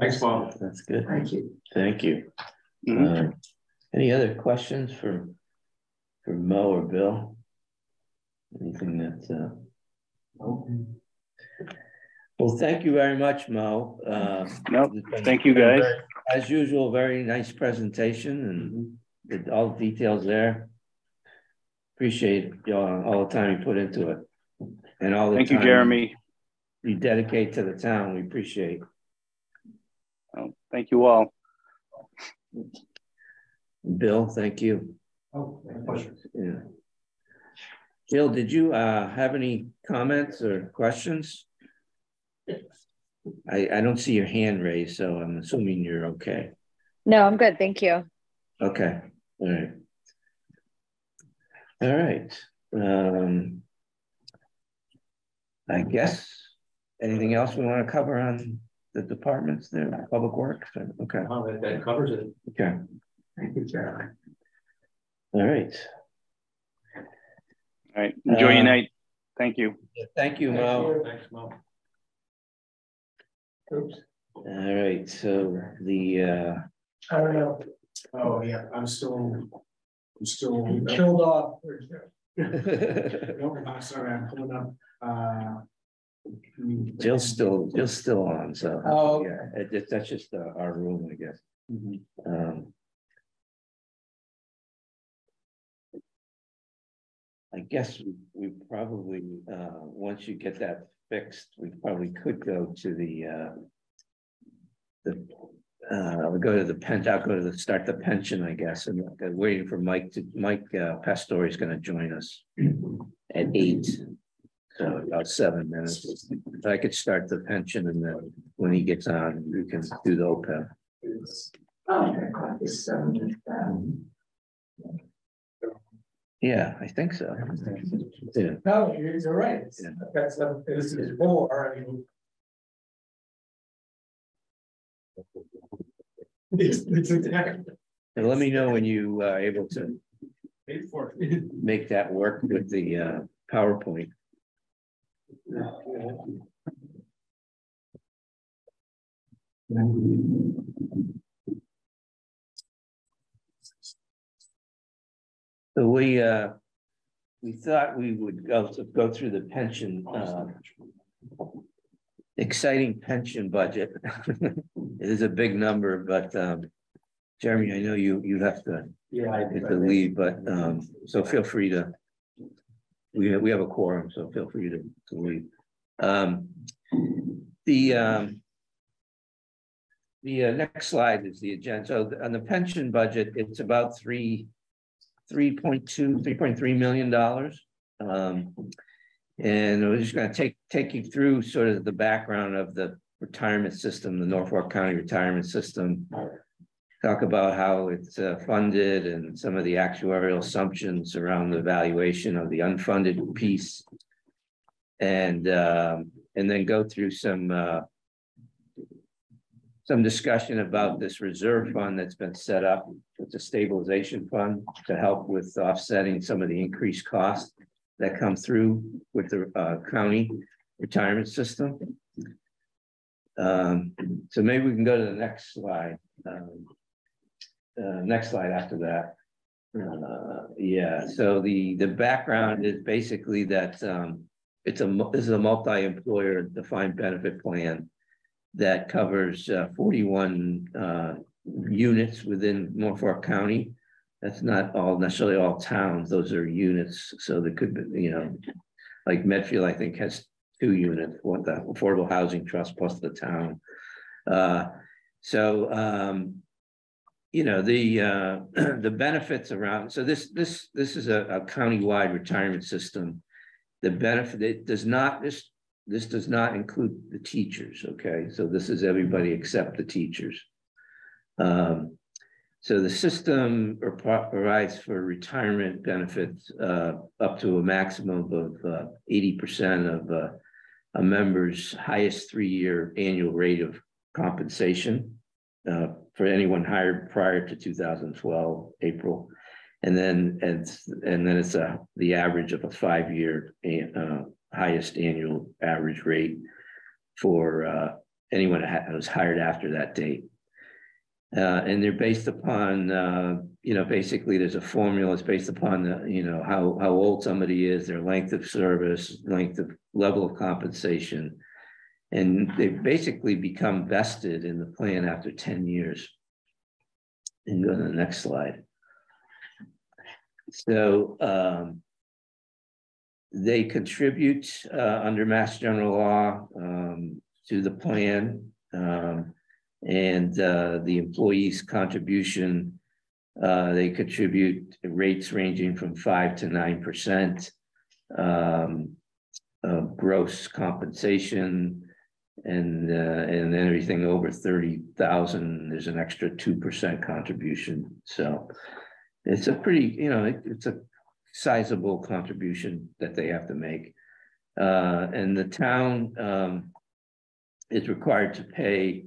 Thanks, Bob. That's good. Thank you. Thank you. Any other questions for Mo or Bill? Anything that's open? Well, thank you very much, Mo. Thank you guys. As usual, very nice presentation and all the details there. Appreciate all the time you put into it. and all the time. Thank you, Jeremy. You dedicate to the town. We appreciate. Oh, thank you all. Bill, thank you. Oh, my pleasure. Yeah. Jill, did you have any comments or questions? I don't see your hand raised, so I'm assuming you're okay. No, I'm good. Thank you. Okay. All right. All right. I guess anything else we want to cover on the departments there? Public Works? Okay. Oh, that covers it. Okay. Thank you, Jeremy. All right. All right. Enjoy your night. Thank you. Thank you, Mo. Thanks, Mo. Oops. All right. So the I don't know. Oh yeah, I'm still killed off. No, I'm sorry, I'm pulling up. Jill's still on. So oh, yeah, that's just our rule, I guess. Mm-hmm. I guess we probably once you get that fixed, we probably could go to start the pension, I guess. And waiting for Mike Pastore is going to join us at 8, so about 7 minutes. But I could start the pension, and then when he gets on, you can do the OPEB. Yeah, I think so. Yeah. No, you're right. Yeah. That's this is more. I mean, it's exactly. And let me know when you are able to make that work with the PowerPoint. So we thought we would go through the pension, exciting pension budget. It is a big number, but Jeremy, I know you have to leave, but so feel free to. We have a quorum, so feel free to leave. The next slide is the agenda. So on the pension budget, it's about $3.3 million. And I was just going to take you through sort of the background of the retirement system, the Norfolk County retirement system, talk about how it's funded and some of the actuarial assumptions around the valuation of the unfunded piece, and then go through some discussion about this reserve fund that's been set up. It's a stabilization fund to help with offsetting some of the increased costs that come through with the county retirement system. So maybe we can go to the next slide. Next slide after that. Yeah, so the background is basically that this is a multi-employer defined benefit plan that covers 41 units within Norfolk County. That's not necessarily all towns. Those are units. So there could be, like Medfield, I think, has 2 units, what the Affordable Housing Trust plus the town. The benefits around. So this is a countywide retirement system. The benefit this does not include the teachers. Okay, so this is everybody except the teachers. So the system provides for retirement benefits up to a maximum of 80% of a member's highest 3-year annual rate of compensation for anyone hired prior to 2012 April, and then it's the average of a 5-year highest annual average rate for anyone that was hired after that date. And they're based upon, basically there's a formula. It's based upon how old somebody is, their length of service, level of compensation, and they basically become vested in the plan after 10 years. And go to the next slide. So They contribute under Mass General Law to the plan, and the employees' contribution, they contribute rates ranging from 5 to 9% of gross compensation, and everything over $30,000, there's an extra 2% contribution. So it's a pretty, you know, it's a sizable contribution that they have to make. And the town is required to pay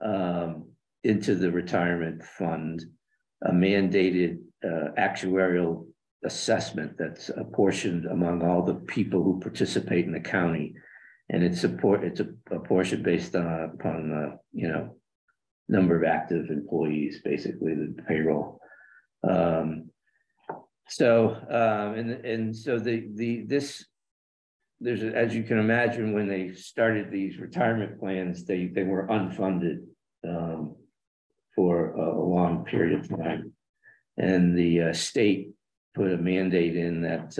into the retirement fund a mandated actuarial assessment that's apportioned among all the people who participate in the county. And it's a portion based on, upon the, you know, number of active employees, basically the payroll. So as you can imagine, when they started these retirement plans, they were unfunded for a long period of time, and the state put a mandate in that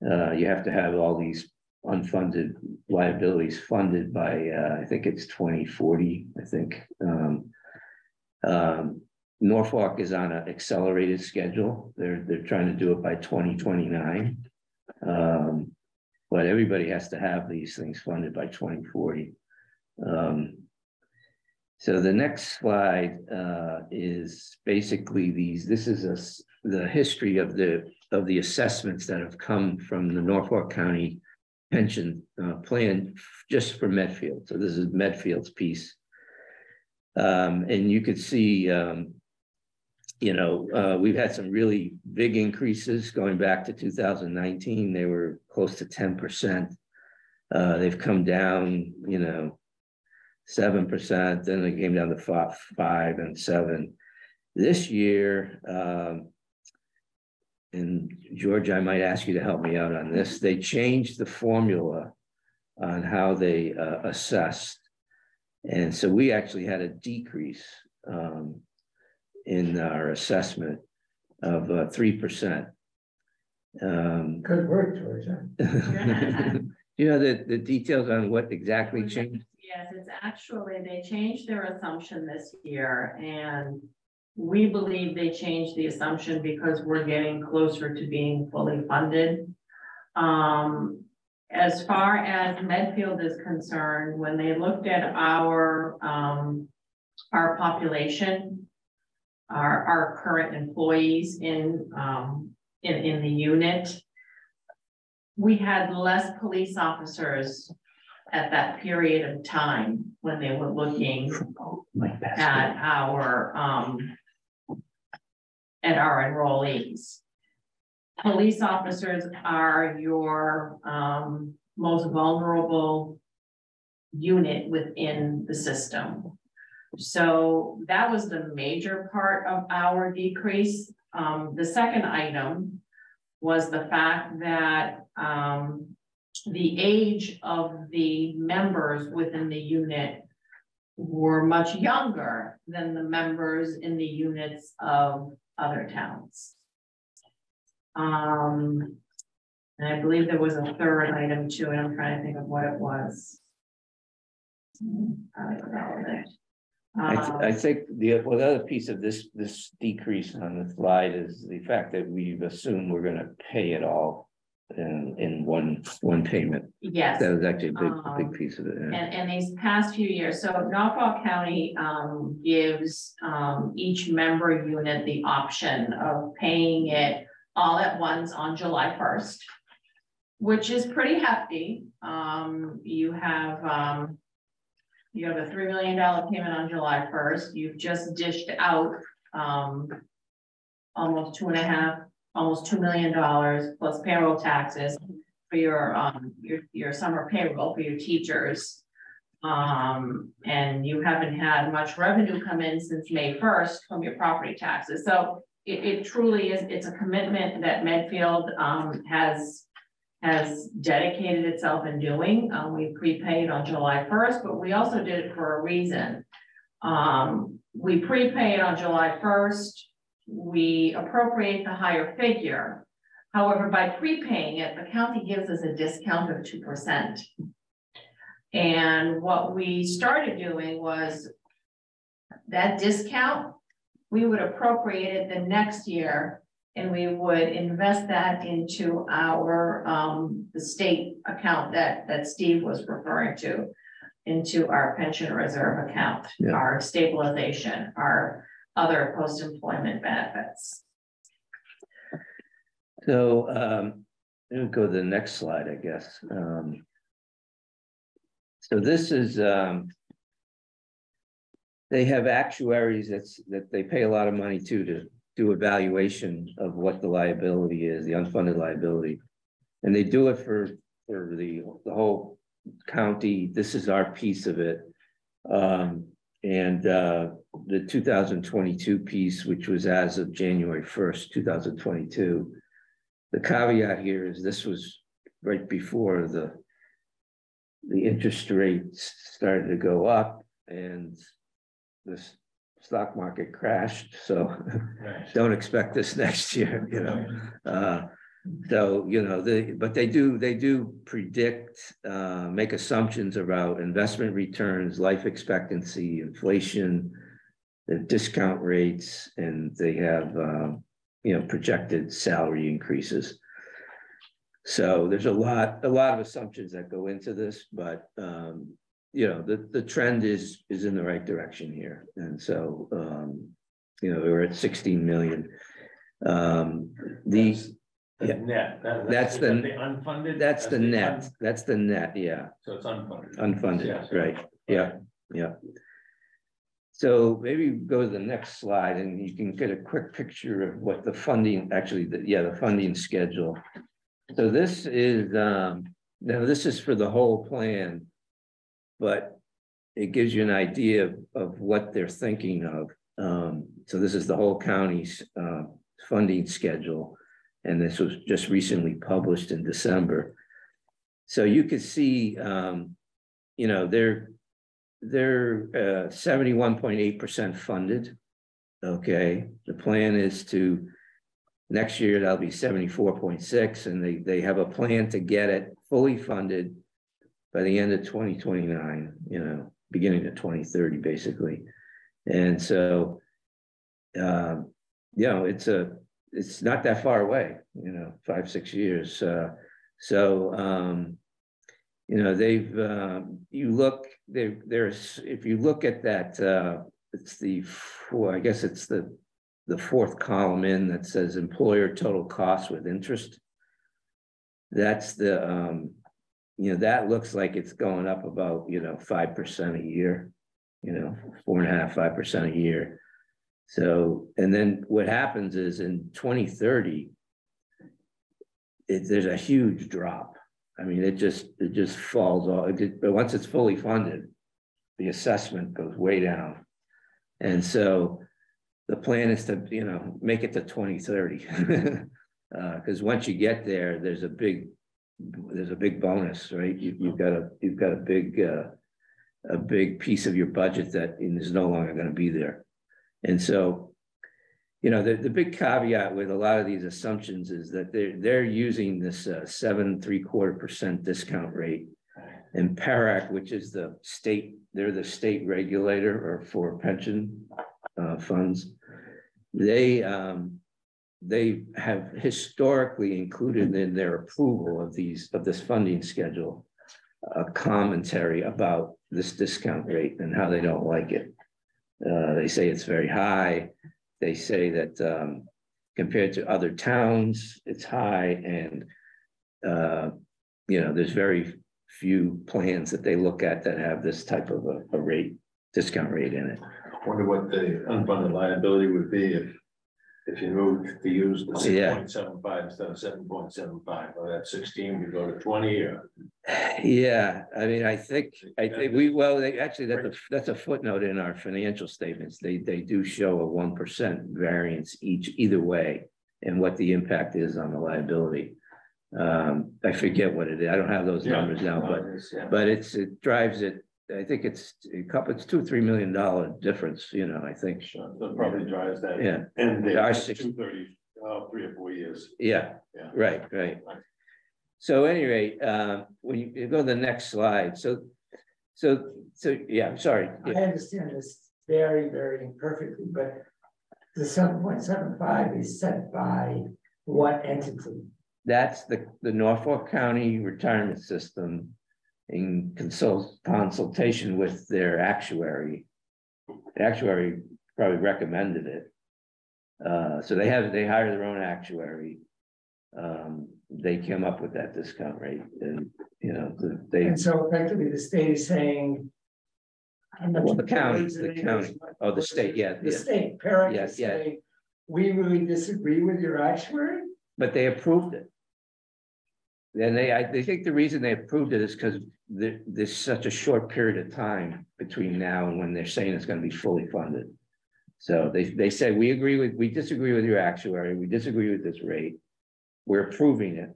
you have to have all these unfunded liabilities funded by I think it's 2040. I think Norfolk is on an accelerated schedule. They're trying to do it by 2029, but everybody has to have these things funded by 2040. So the next slide is basically these. This is the history of the assessments that have come from the Norfolk County pension plan just for Medfield. So this is Medfield's piece, and you could see. You know, we've had some really big increases going back to 2019. They were close to 10%. They've come down, you know, 7%. Then they came down to 5 and 7. This year, and George, I might ask you to help me out on this. They changed the formula on how they assessed. And so we actually had a decrease in our assessment of 3%. Good work, George. You know the details on what exactly changed? Yes, it's actually they changed their assumption this year, and we believe they changed the assumption because we're getting closer to being fully funded. As far as Medfield is concerned, when they looked at our population, our current employees in the unit, we had less police officers at that period of time when they were looking at our enrollees. Police officers are your most vulnerable unit within the system. So that was the major part of our decrease. The second item was the fact that the age of the members within the unit were much younger than the members in the units of other towns. And I believe there was a third item too, and I'm trying to think of what it was. I think the other piece of this decrease on the slide is the fact that we've assumed we're going to pay it all in one payment. Yes, that was actually a big piece of it. Yeah. And these past few years, so Norfolk County gives each member unit the option of paying it all at once on July 1st, which is pretty hefty. You have a $3 million payment on July 1st. You've just dished out almost $2 million plus payroll taxes for your summer payroll for your teachers. And you haven't had much revenue come in since May 1st from your property taxes. So it truly is, it's a commitment that Medfield has dedicated itself in doing. We prepaid on July 1st, but we also did it for a reason. We prepaid on July 1st, we appropriate the higher figure, However, by prepaying it, the county gives us a discount of 2%. And what we started doing was that discount, we would appropriate it the next year, and we would invest that into our the state account that Steve was referring to, into our pension reserve account, yeah, our stabilization, our other post-employment benefits. So we'll go to the next slide, I guess. So this is, they have actuaries that they pay a lot of money to do evaluation of what the liability is, the unfunded liability. And they do it for the whole county. This is our piece of it. The 2022 piece, which was as of January 1st, 2022, the caveat here is this was right before the interest rates started to go up and the stock market crashed. So don't expect this next year, you know. So, you know, but they do predict, make assumptions about investment returns, life expectancy, inflation, the discount rates, and they have, you know, projected salary increases. So there's a lot of assumptions that go into this, but you know, the trend is in the right direction here. And so you know, we were at 16 million. That's the net. Yeah. So it's unfunded. Unfunded. Yeah, so right. Unfunded. Yeah. Yeah. So maybe go to the next slide, and you can get a quick picture of what the funding actually. The funding schedule. So this is now this is for the whole plan, but it gives you an idea of what they're thinking of. So this is the whole county's funding schedule. And this was just recently published in December. So you could see, you know, they're 71.8% funded. Okay, the plan is to next year that'll be 74.6, and they have a plan to get it fully funded by the end of 2029. You know, beginning of 2030, basically. And so, you know, it's not that far away, you know, 5-6 years. You know, they've, if you look at that, it's the fourth column in that says employer total cost with interest. That's the, you know, that looks like it's going up about, you know, 5% a year, you know, 4.5-5% a year. So, and then what happens is in 2030, there's a huge drop. I mean, it just falls off. But once it's fully funded, the assessment goes way down. And so the plan is to, you know, make it to 2030. Because once you get there, there's a big bonus, right? You've got a big piece of your budget that is no longer going to be there. And so, you know, the big caveat with a lot of these assumptions is that they're using this 7.75% discount rate, and PERAC, which is the state, they're the state regulator or for pension funds. They have historically included in their approval of this funding schedule a commentary about this discount rate and how they don't like it. They say it's very high. They say that compared to other towns, it's high, and you know, there's very few plans that they look at that have this type of a rate, discount rate in it. I wonder what the unfunded liability would be if you moved to use the 6.75 instead of 7.75, or that 16, we go to 20, or yeah, I mean, I think we, well, they actually, that's a footnote in our financial statements. They do show a 1% variance either way, and what the impact is on the liability. I forget what it is. I don't have those numbers now, but it drives it. I think it's $2 or $3 million difference, you know, I think. Sure. That probably drives that. Yeah. And our 630 3 or 4 years. Yeah, yeah. Right. So at any rate, when you go to the next slide, so yeah, I'm sorry. Yeah. I understand this very, very imperfectly, but the 7.75 is set by what entity? That's the Norfolk County retirement system in consultation with their actuary. The actuary probably recommended it. So they hire their own actuary. They came up with that discount rate, and and so effectively the state is saying, well, the county, oh, the state, yeah, the state, PERAC, yes, yeah. We really disagree with your actuary, but they approved it. And I think the reason they approved it is because there's such a short period of time between now and when they're saying it's going to be fully funded. So they say we disagree with your actuary, we disagree with this rate. We're approving it.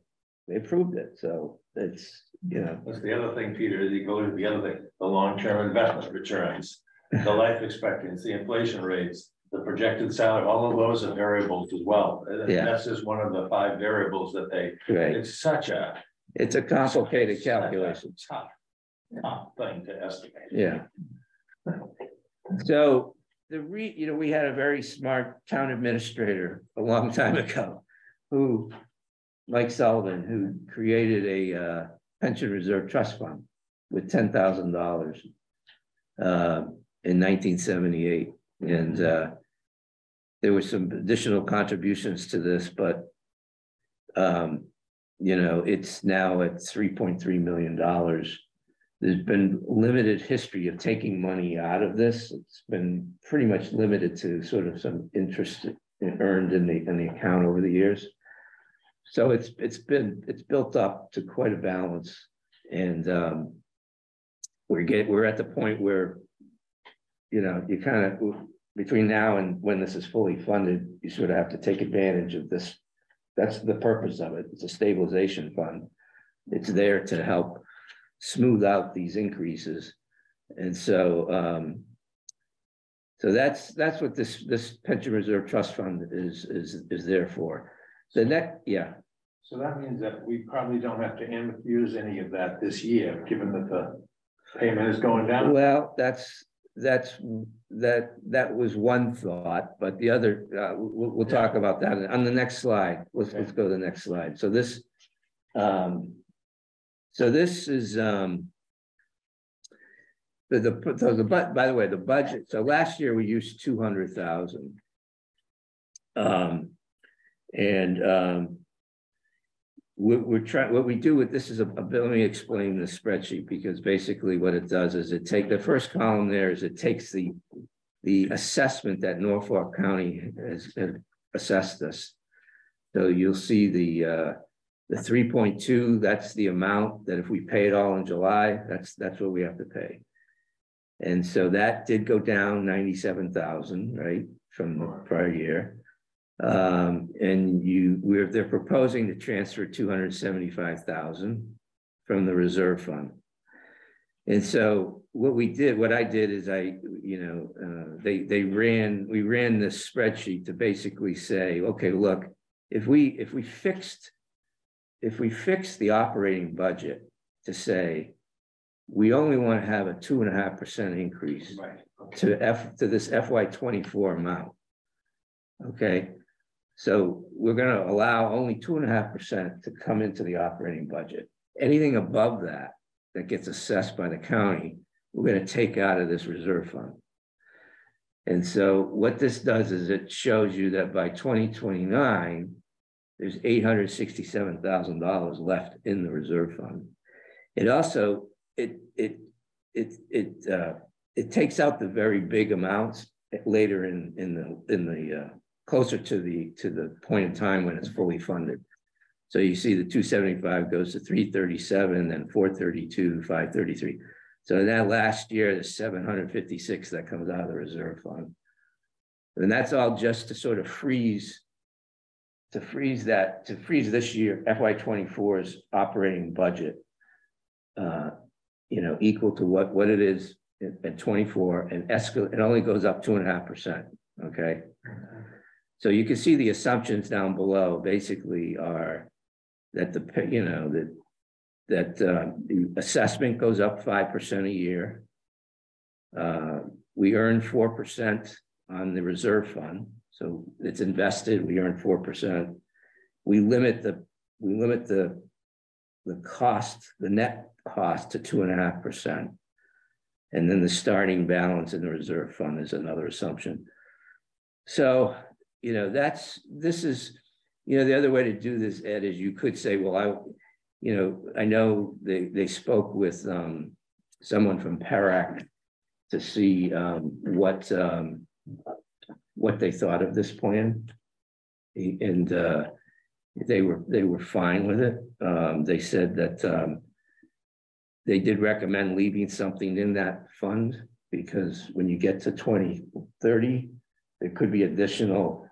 They approved it, so it's That's the other thing, Peter. Is you go to the other thing: the long-term investment returns, the life expectancy, inflation rates, the projected salary. All of those are variables as well. Yeah. That's just one of the 5 variables that they. Right. It's a complicated calculation. Tough thing to estimate. Yeah. So we had a very smart town administrator a long time ago, Mike Sullivan, who created a pension reserve trust fund with $10,000 in 1978. And there were some additional contributions to this, but, it's now at $3.3 million. There's been limited history of taking money out of this. It's been pretty much limited to sort of some interest earned in the account over the years. So it's built up to quite a balance, and we're at the point where you kind of, between now and when this is fully funded, you sort of have to take advantage of this. That's the purpose of it. It's a stabilization fund. It's there to help smooth out these increases, and so so that's what this pension reserve trust fund is there for. The next, yeah. So that means that we probably don't have to use any of that this year, given that the payment is going down. Well, that was one thought, but the other, we'll talk about that on the next slide. Let's go to the next slide. So this, is by the way, the budget. So last year we used 200,000. We're trying. What we do with this is let me explain the spreadsheet, because basically what it does is it takes the first column there. Is it takes the assessment that Norfolk County has assessed us. So you'll see the 3.2. That's the amount that if we pay it all in July, that's what we have to pay. And so that did go down 97,000, right, from the prior year. They're proposing to transfer 275,000 from the reserve fund. And so we ran this spreadsheet to basically say, okay, look, if we fixed the operating budget to say we only want to have a 2.5% increase, right, to this FY24 amount, okay. So we're going to allow only 2.5% to come into the operating budget. Anything above that gets assessed by the county, we're going to take out of this reserve fund. And so what this does is it shows you that by 2029, there's $867,000 left in the reserve fund. It also, it takes out the very big amounts later in the closer to the point in time when it's fully funded. So you see the 275 goes to 337, then 432, 533. So in that last year, there's 756 that comes out of the reserve fund. And that's all just to sort of freeze this year, FY24's operating budget, equal to what it is at 24, and it only goes up 2.5%, okay? So you can see the assumptions down below basically are that the, you know, that the assessment goes up 5% a year. We earn 4% on the reserve fund, so it's invested. We earn 4%. We limit the cost, the net cost, to 2.5%, and then the starting balance in the reserve fund is another assumption. So you know the other way to do this, Ed, is you could say, well, I know they spoke with someone from PERAC to see what they thought of this plan, and they were fine with it. They said that they did recommend leaving something in that fund, because when you get to 2030, there could be additional,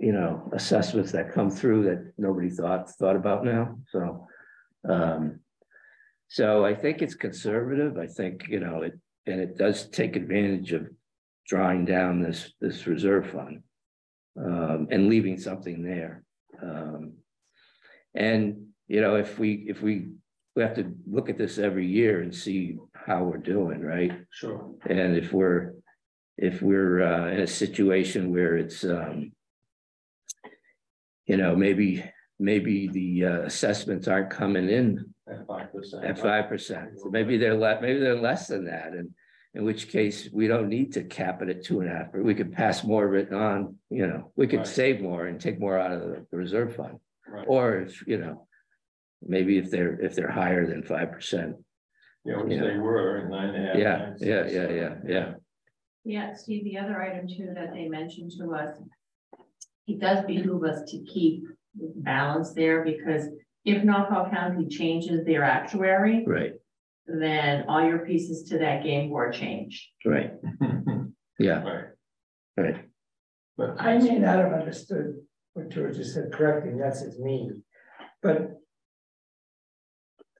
you know, assessments that come through that nobody thought about now. So, so I think it's conservative. I think, you know, it does take advantage of drawing down this reserve fund and leaving something there. And you know, if we have to look at this every year and see how we're doing, right? Sure. And if we're in a situation where it's you know, maybe the assessments aren't coming in at 5%. At 5%, so maybe they're less than that, and in which case we don't need to cap it at 2.5%. But we could pass more of it on. You know, we could save more and take more out of the reserve fund. Right. Or if, you know, maybe if they're higher than 5%. Yeah, which they were, 9.5%. Yeah, Steve, the other item too that they mentioned to us, it does behoove us to keep balance there, because if Norfolk County changes their actuary, right, then all your pieces to that game board change. Right. Yeah. Right. But I may not have understood what George just said correctly, and that's it's me. But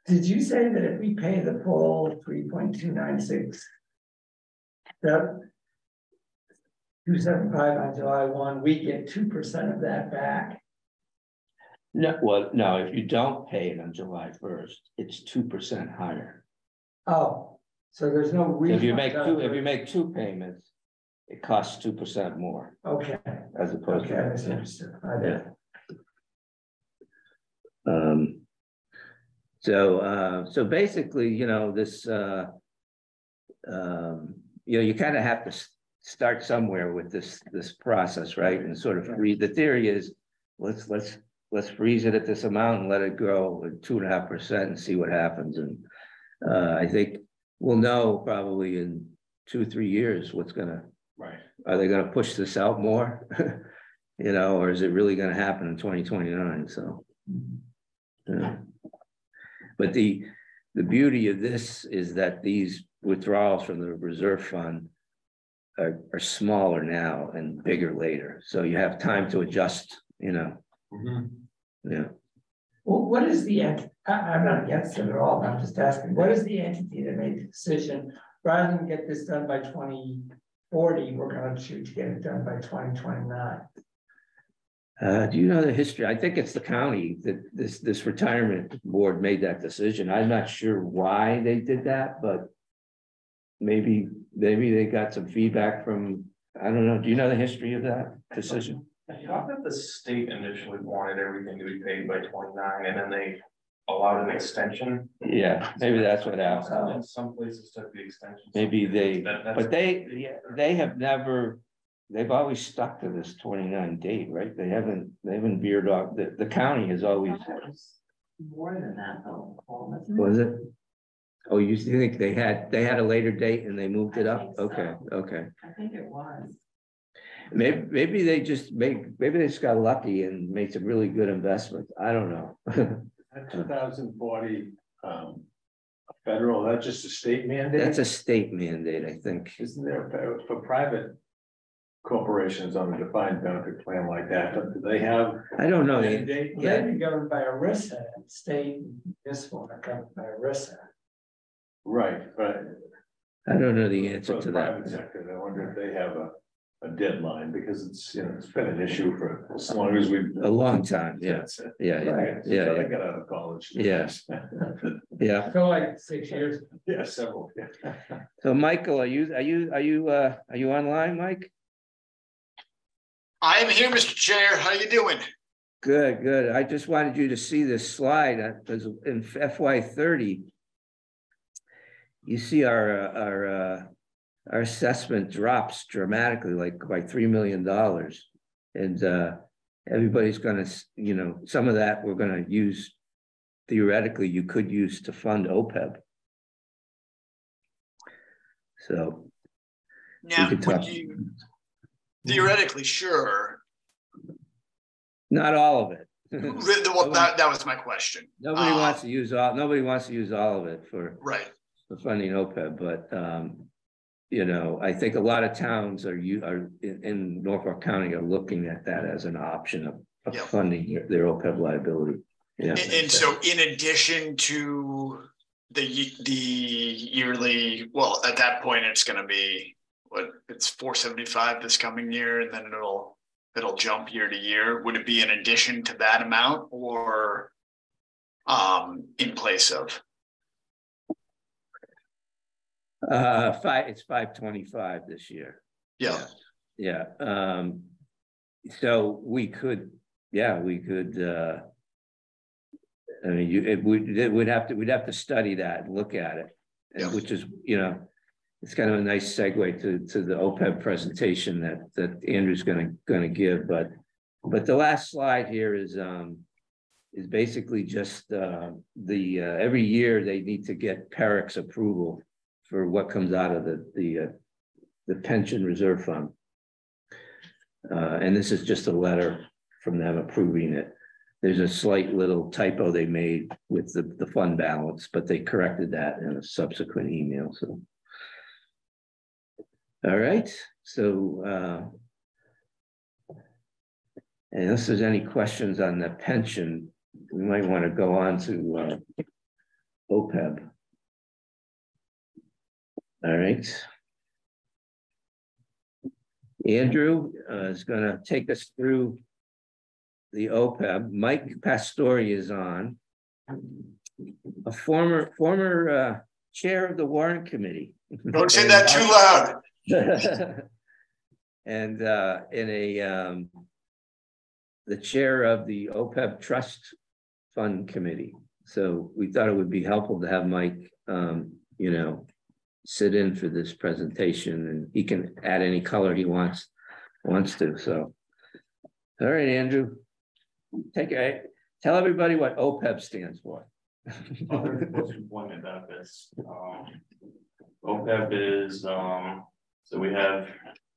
did you say that if we pay the full 3.296, that 275 on July 1, we get 2% of that back? No, well, no, if you don't pay it on July 1st, it's 2% higher. Oh, so there's no reason. If you make two payments, it costs 2% more. Okay. As opposed to. Okay, I misunderstood. Yeah. So basically, you know, this you know, you kind of have to start somewhere with this process, right? And sort of read. The theory is let's freeze it at this amount and let it grow at 2.5% and see what happens. And I think we'll know probably in 2-3 years what's gonna. Right. Are they gonna push this out more? You know, or is it really gonna happen in 2029? So, yeah. But the beauty of this is that these withdrawals from the reserve fund are smaller now and bigger later. So you have time to adjust, you know. Mm-hmm. Yeah. Well, what is the entity? I'm not against it at all, but I'm just asking, what is the entity that made the decision, rather than get this done by 2040, we're going to shoot to get it done by 2029? Do you know the history? I think it's the county that this retirement board made that decision. I'm not sure why they did that, but maybe they got some feedback from, I don't know. Do you know the history of that decision? I thought that the state initially wanted everything to be paid by 29, and then they allowed an extension. Yeah, maybe that's what happened. Some places took the extension. Maybe they have never. They've always stuck to this 29 date, right? They haven't veered off. The county has always. More than that, though. Was it? Oh, you think they had a later date and they moved it up? So. Okay. I think it was. Maybe they just got lucky and made some really good investments. I don't know. That 2040 federal, that's just a state mandate? That's a state mandate, I think. Isn't there for private corporations on a defined benefit plan like that? Do they have? I don't know. They'd be governed by ERISA, state and municipal are governed by ERISA. Right, but I don't know the answer to that. Private sector, I wonder if they have a a deadline, because it's, you know, it's been an issue for as long as we've a long time. Yes. Yeah. Yeah. Right. Yeah. So yeah. I got out of college. Yes. Yeah. Yeah. So like 6 years. Yeah, several. Yeah. So Michael, are you online, Mike? I am here, Mr. Chair. How you doing? Good, good. I just wanted you to see this slide. In FY30, you see our assessment drops dramatically, like by $3 million. And everybody's going to, you know, some of that we're going to use, theoretically, you could use to fund OPEB. So now, would you, theoretically, sure. Not all of it. Well, that was my question. Nobody wants to use all. Nobody wants to use all of it for right for funding OPEB. But you know, I think a lot of towns in Norfolk County are looking at that as an option of yep. funding their OPEB liability. Yeah. And so, in addition to the yearly, well, at that point, it's going to be what it's $475 this coming year, and then it'll jump year to year. Would it be in addition to that amount or in place of? It's 525 this year. Yeah. Yeah. So we could, yeah, we could, I mean, we'd have to study that and look at it, yeah. Which is, you know, it's kind of a nice segue to the OPEB presentation that Andrew's going to give, but the last slide here is basically just every year they need to get PERAC's approval for what comes out of the pension reserve fund, and this is just a letter from them approving it. There's a slight little typo they made with the fund balance, but they corrected that in a subsequent email. So. All right, so unless there's any questions on the pension, we might want to go on to OPEB. All right. Andrew is going to take us through the OPEB. Mike Pastore is on, a former chair of the Warrant Committee. Don't say that too loud. And the chair of the OPEB Trust Fund Committee. So we thought it would be helpful to have Mike, you know, sit in for this presentation, and he can add any color he wants to. So, all right, Andrew, tell everybody what OPEB stands for. Other employment benefits. OPEB is. So we have,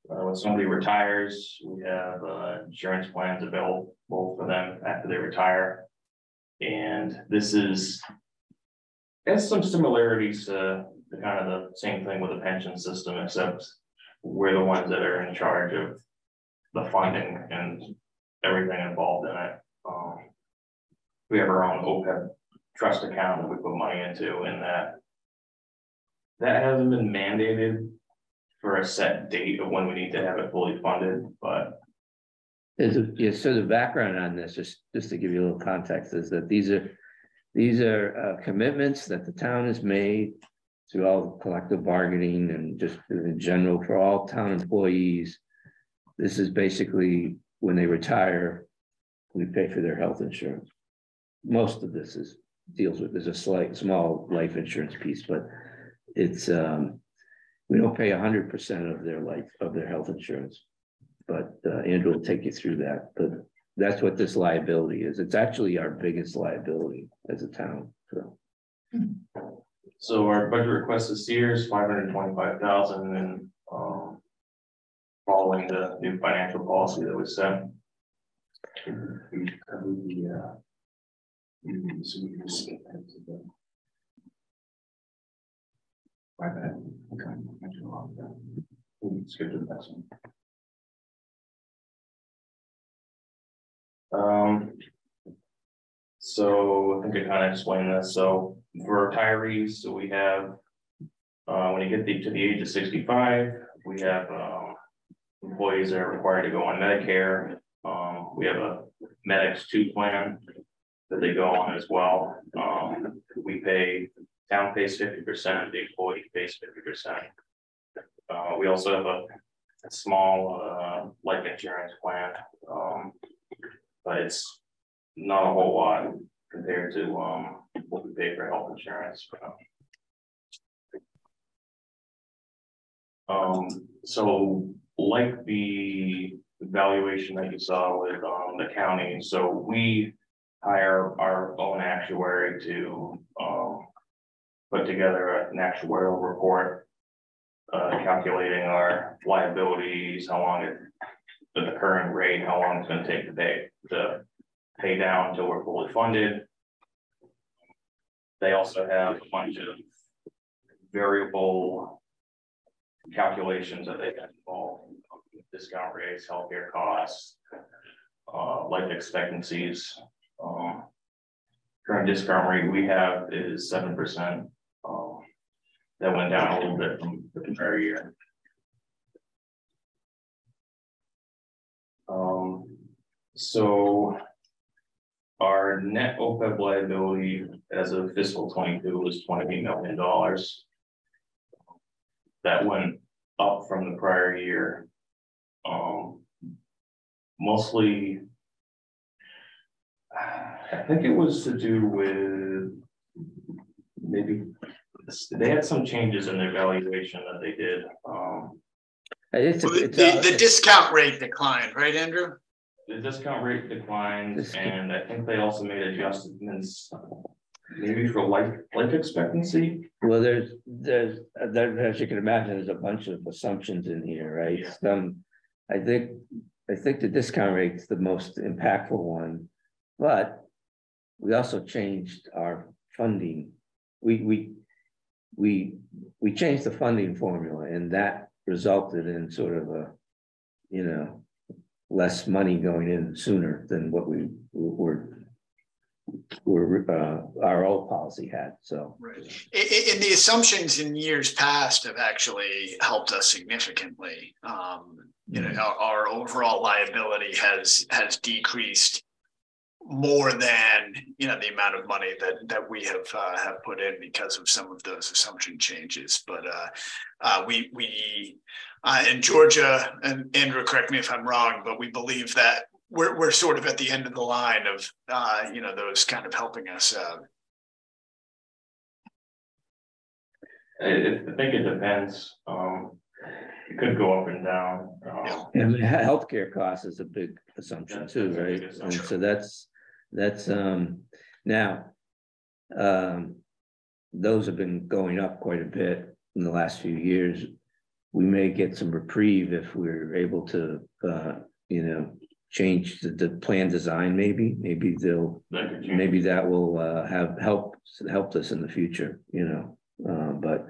when somebody retires, we have insurance plans available for them after they retire. And this has some similarities to kind of the same thing with the pension system, except we're the ones that are in charge of the funding and everything involved in it. We have our own OPEB trust account that we put money into, and that hasn't been mandated for a set date of when we need to have it fully funded, but yeah, so the background on this, just to give you a little context, is that these are commitments that the town has made through all collective bargaining and just in general for all town employees. This is basically when they retire, we pay for their health insurance. Most of this there's a small life insurance piece, but it's we don't pay 100% of their health insurance, but Andrew will take you through that. But that's what this liability is. It's actually our biggest liability as a town. So our budget request this year is $525,000, and following the new financial policy that was set, my bad. Okay, I'm not too long ago. We'll skip to the next one. So I think I kind of explained this. So for retirees, so we have when you get to the age of 65, we have Employees are required to go on Medicare. We have a MedX2 plan that they go on as well. Town pays 50%, the employee pays 50%. We also have a small life insurance plan, but it's not a whole lot compared to what we pay for health insurance. So like the evaluation that you saw with the county, so we hire our own actuary to put together an actuarial report calculating our liabilities, how long the current rate, how long it's going to take to pay down until we're fully funded. They also have a bunch of variable calculations that they get involved in, discount rates, healthcare costs, life expectancies. Current discount rate we have is 7%. That went down a little bit from the prior year. So our net OPEB liability as of fiscal 22 was $28 million. That went up from the prior year. Mostly, I think it was to do with maybe they had some changes in their valuation that they did. The discount rate declined, right, Andrew? The discount rate declined, and I think they also made adjustments, maybe for life expectancy. Well, there's as you can imagine, there's a bunch of assumptions in here, right? Yeah. I think the discount rate's the most impactful one, but we also changed our funding. We changed the funding formula, and that resulted in sort of a, less money going in sooner than what we were our old policy had. So, right. And the assumptions in years past have actually helped us significantly. Our overall liability has decreased more than the amount of money that we have put in because of some of those assumption changes, but we in Georgia, and Andrew, correct me if I'm wrong, but we believe that we're sort of at the end of the line of those kind of helping us. I think it depends. It could go up and down. And healthcare costs is a big assumption too, right? And so that's those have been going up quite a bit in the last few years. We may get some reprieve if we're able to change the plan design. Maybe that will have helped us in the future, but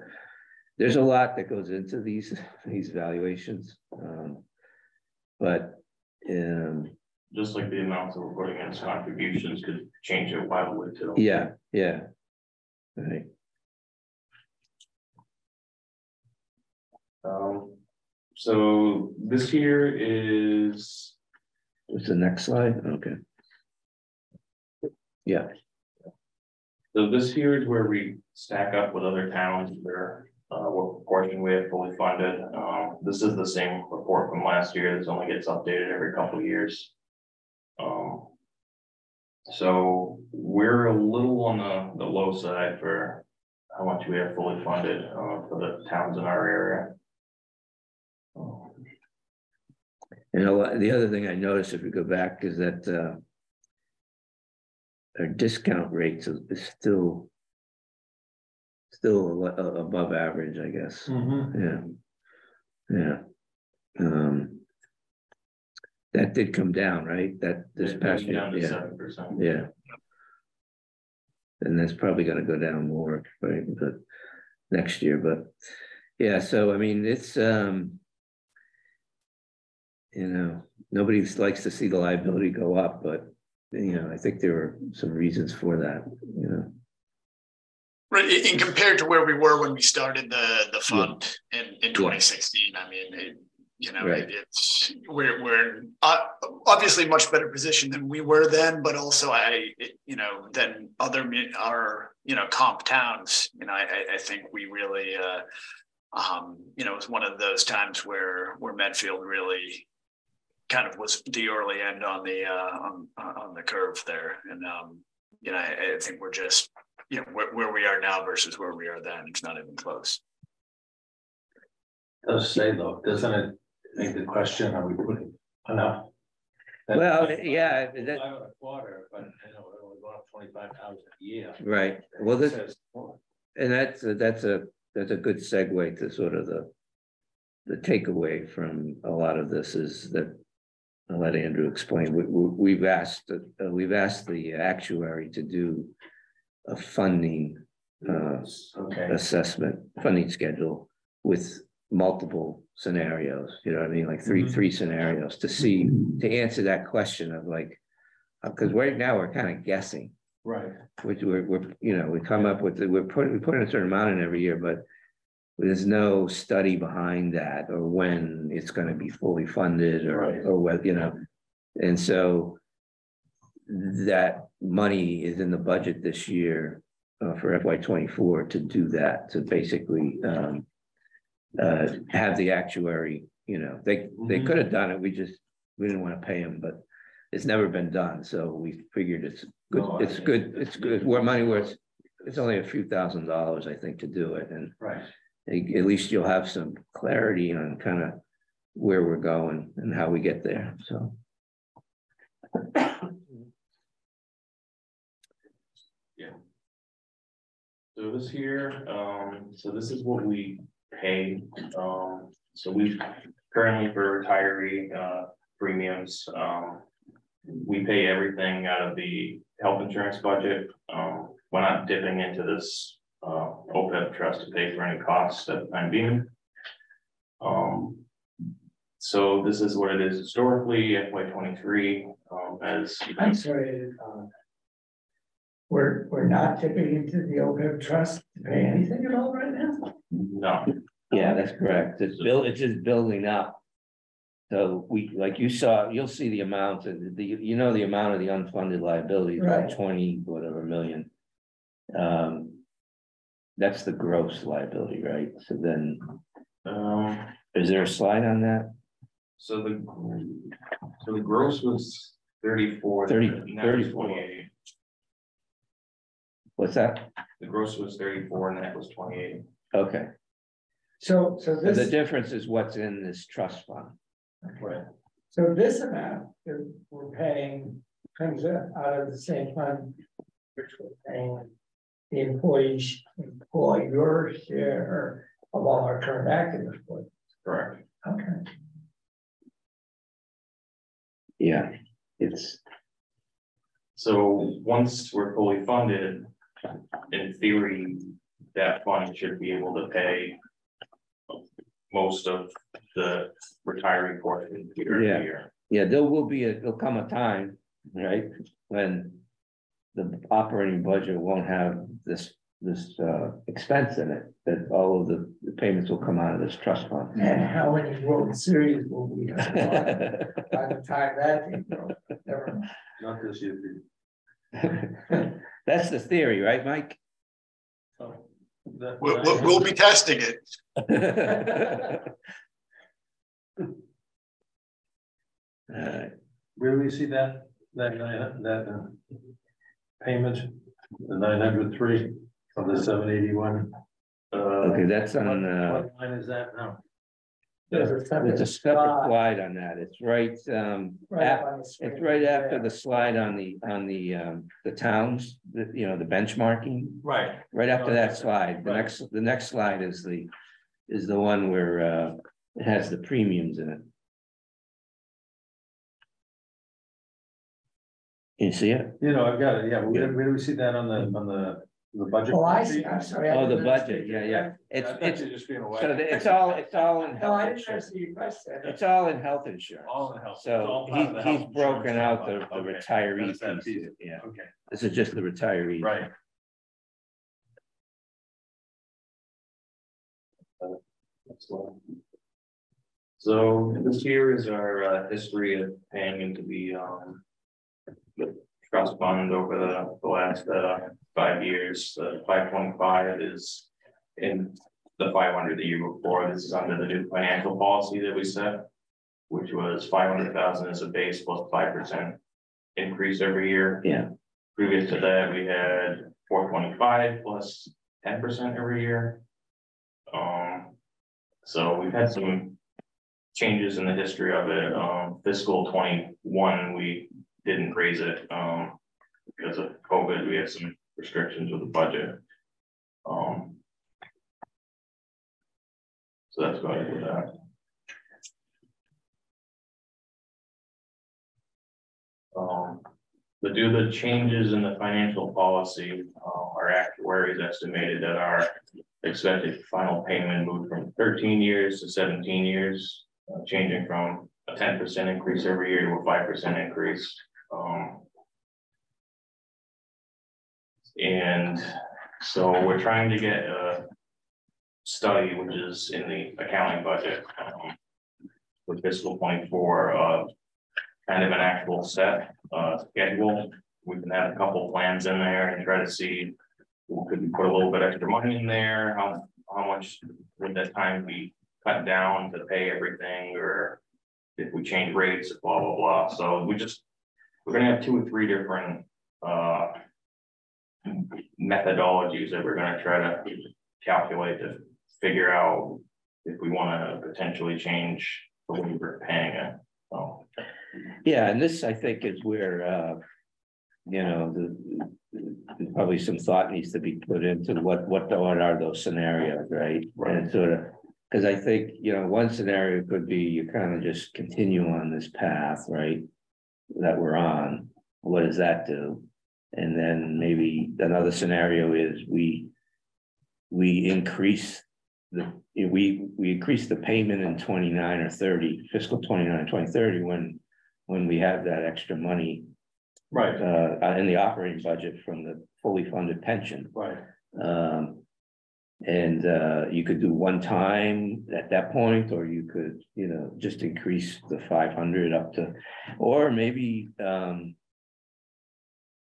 there's a lot that goes into these valuations. Just like the amounts that we're putting in contributions could change it wildly too. Yeah. Right. So this here is. What's the next slide? Okay. Yeah. So this here is where we stack up with other towns where what proportion we have fully funded. This is the same report from last year. This only gets updated every couple of years. So we're a little on the low side for how much we have fully funded for the towns in our area. And the other thing I noticed, if we go back, is that our discount rates is still above average, I guess. Mm-hmm. Yeah. That did come down, right? This past year, 7%. Yeah. And that's probably going to go down more, right? But next year, but yeah. So I mean, it's nobody likes to see the liability go up, but I think there are some reasons for that. Right, and compared to where we were when we started the fund in 2016, I mean, You know, right. It's we're obviously much better position than we were then, but also than our comp towns. You know, I think we really it was one of those times where Medfield really kind of was the early end on the curve there, and I think we're just where we are now versus where we are then, it's not even close. I'll say though, doesn't it? Make the question, are we putting enough? That's 5 1/4, but I know it only going up 25,000 a year. Right. Well, that's a good segue to sort of the takeaway from a lot of this is that I'll let Andrew explain. We've asked the actuary to do a funding assessment, funding schedule with multiple scenarios, you know what I mean, like three scenarios to answer that question of like, because right now we're kind of guessing, right? Which we come up with, we put in a certain amount in every year, but there's no study behind that or when it's going to be fully funded or right. or whether and so that money is in the budget this year for FY24 to do that, to basically. Have the actuary, they could have done it. We didn't want to pay them, but it's never been done. So we figured it's good. Where money worth, it's only a few $1,000s, I think, to do it, and right. At least you'll have some clarity on kind of where we're going and how we get there. So. Yeah. So this here, so this is what we. Pay. So we currently for retiree premiums, we pay everything out of the health insurance budget. We're not dipping into this OPEB trust to pay for any costs at the time being. So this is what it is historically, FY23. As I'm sorry, we're not dipping into the OPEB trust to pay anything at all right now. No. Yeah, that's correct. It's just building up. So we, like you saw, you'll see the amount of the amount of the unfunded liability, right. About 20 whatever million. That's the gross liability, right? So then, is there a slide on that? So the gross was 34. 30, 28. What's that? The gross was 34, and that was 28. Okay. So the difference is what's in this trust fund. Right. So this amount that we're paying comes out of the same fund which we're paying the employer share of all our current active employees. Correct. Okay. Yeah. So once we're fully funded, in theory, that fund should be able to pay most of the retiree portion year. Yeah, there'll come a time, right, when the operating budget won't have this expense in it, that all of the payments will come out of this trust fund. And how many World Series will we have by the time that thing goes? Never. Not this year. That's the theory, right, Mike? Oh. We'll be testing it. Where do we see that payment, the 903 of the 781? Okay, that's on. What line is that now? There's a separate slide on that. It's right after the slide on the towns, the benchmarking. Right. Right after that slide. The next slide is the one where it has the premiums in it. Can you see it? I've got it. Yeah. Where do we see that on the budget? Oh, I see. I'm sorry. The budget. Yeah. It's just being away. So it's all in health insurance. It's all in health insurance. All in health. So he's broken out the retiree piece. Yeah. Okay. This is just the retiree. Right. So this here is our history of paying into the trust fund over the last 5 years. 525 is in the 500 the year before. This is under the new financial policy that we set, which was 500,000 as a base plus 5% increase every year. Yeah. Previous to that, we had 425 plus 10% every year. So we've had some changes in the history of it. Fiscal 21, we didn't raise it because of COVID. We had some restrictions with the budget. So that's going to be that. To do the changes in the financial policy, our actuaries estimated that our expected final payment moved from 13 years to 17 years, changing from a 10% increase every year to a 5% increase. And so we're trying to get a study, which is in the accounting budget for fiscal 24, kind of an actual set schedule. We can add a couple plans in there and try to see, well, could we put a little bit extra money in there? How much would that time be cut down to pay everything, or if we change rates, blah, blah, blah. So we're gonna have 2 or 3 different methodologies that we're gonna try to calculate to figure out if we wanna potentially change the way we're paying it. So. Yeah, and this I think is where you know, probably some thought needs to be put into what are those scenarios, right? Right. And sort of, because I think, you know, one scenario could be you kind of just continue on this path, right, that we're on. What does that do? And then maybe another scenario is we increase the we increase the payment in 29 or 30, fiscal 29, 2030, when we have that extra money, right, in the operating budget from the fully funded pension, right. You could do one time at that point, or you could, you know, just increase the 500 up to, or maybe you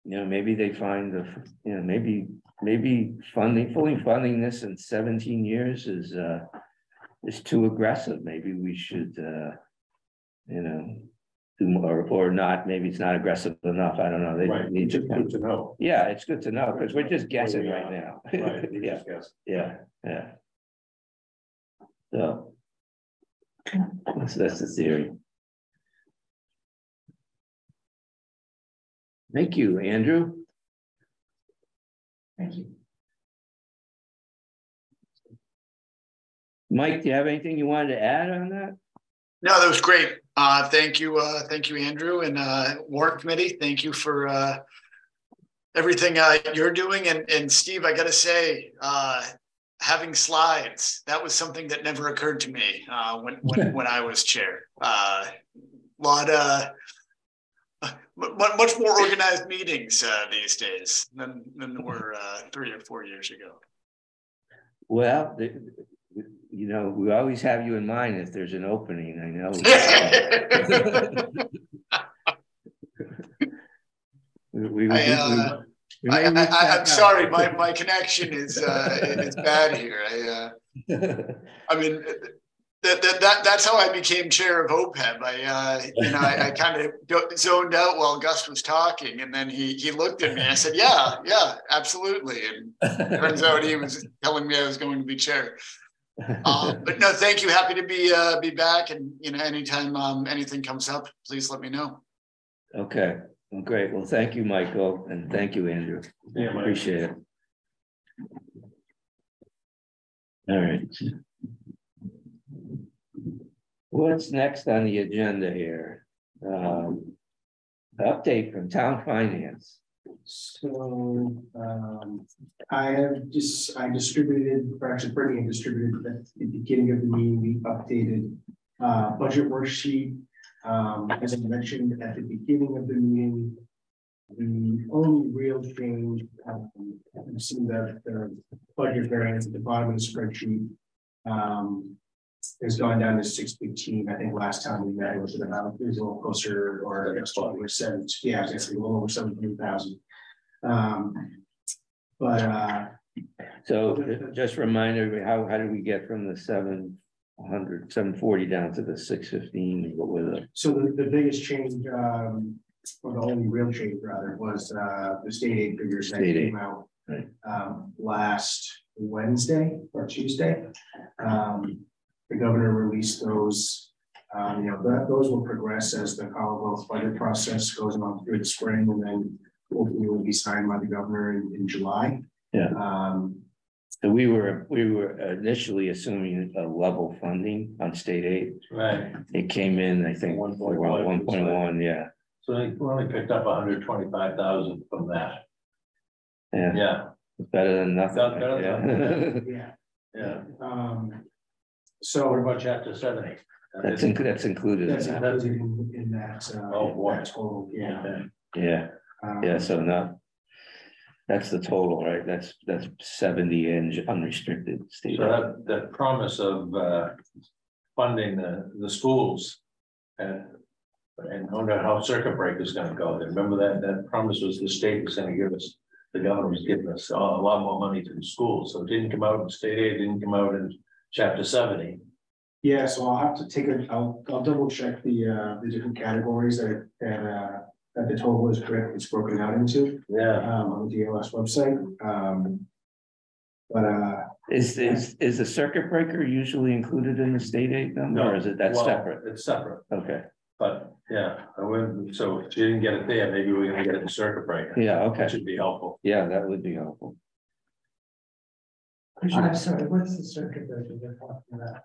know, maybe they find the, you know, maybe fully funding this in 17 years is too aggressive. Maybe we should you know, do more, or not. Maybe it's not aggressive enough. I don't know. They right. need it's to, good to know. Yeah, it's good to know because we're just guessing right now. Right. Yeah. Just yeah. Yeah. So that's the theory. Thank you, Andrew. Thank you. Mike, do you have anything you wanted to add on that? No, that was great. Thank you, Andrew, and Warrant Committee. Thank you for everything you're doing. And Steve, I got to say, having slides, that was something that never occurred to me when I was chair. Much more organized meetings these days than there were 3 or 4 years ago. Well, you know, we always have you in mind if there's an opening. I know. I'm sorry, my connection is it's bad here. I mean. That's how I became chair of OPEB. I kind of zoned out while Gus was talking, and then he looked at me. I said, "Yeah, absolutely." And turns out he was telling me I was going to be chair. But no, thank you. Happy to be back. And you know, anytime anything comes up, please let me know. Okay, well, great. Well, thank you, Michael, and thank you, Andrew. Yeah, Mike. Appreciate it. All right. What's next on the agenda here? Update from town finance. So I distributed, or actually Brittany distributed at the beginning of the meeting, the updated budget worksheet. As I mentioned at the beginning of the meeting, the only real change, I've seen that there are budget variance at the bottom of the spreadsheet. has gone down to 615. I think last time we met was about, it was a little closer, or it was 7, yeah, it's a little over 700,000. So just remind everybody, how did we get from the 740 down to the 615? What was it? So the biggest change, or the only real change rather, was the state aid figures that came out last Wednesday or Tuesday. The governor released those. You know, those will progress as the Commonwealth budget process goes on through the spring, and then hopefully will be signed by the governor in July. Yeah. So we were initially assuming a level funding on state aid. Right. It came in, I think, 1.1. Yeah. So they only picked up 125,000 from that. Yeah. Yeah. It's better than nothing. Better than nothing. Yeah. Yeah. So what about Chapter 70? That's included. That's in that. In that that total. Yeah. Yeah. Yeah. So not. That's the total, right? That's 70 in unrestricted state. So that promise of funding the schools, and I wonder how circuit break is going to go. Remember that promise was the state was going to give us. The governor was giving us a lot more money to the schools, so it didn't come out in state aid. Didn't come out in Chapter 70. Yeah, so I'll have to take I'll double check the different categories that the total is correct. It's broken out into. Yeah. On the DLS website. Is the circuit breaker usually included in the state aid number? No, or is it separate? It's separate. Okay. But yeah, so if you didn't get it there, maybe we're going to get it in circuit breaker. Yeah. Okay. That should be helpful. Yeah, that would be helpful. I'm sorry, what's the circuit breaker they're talking about?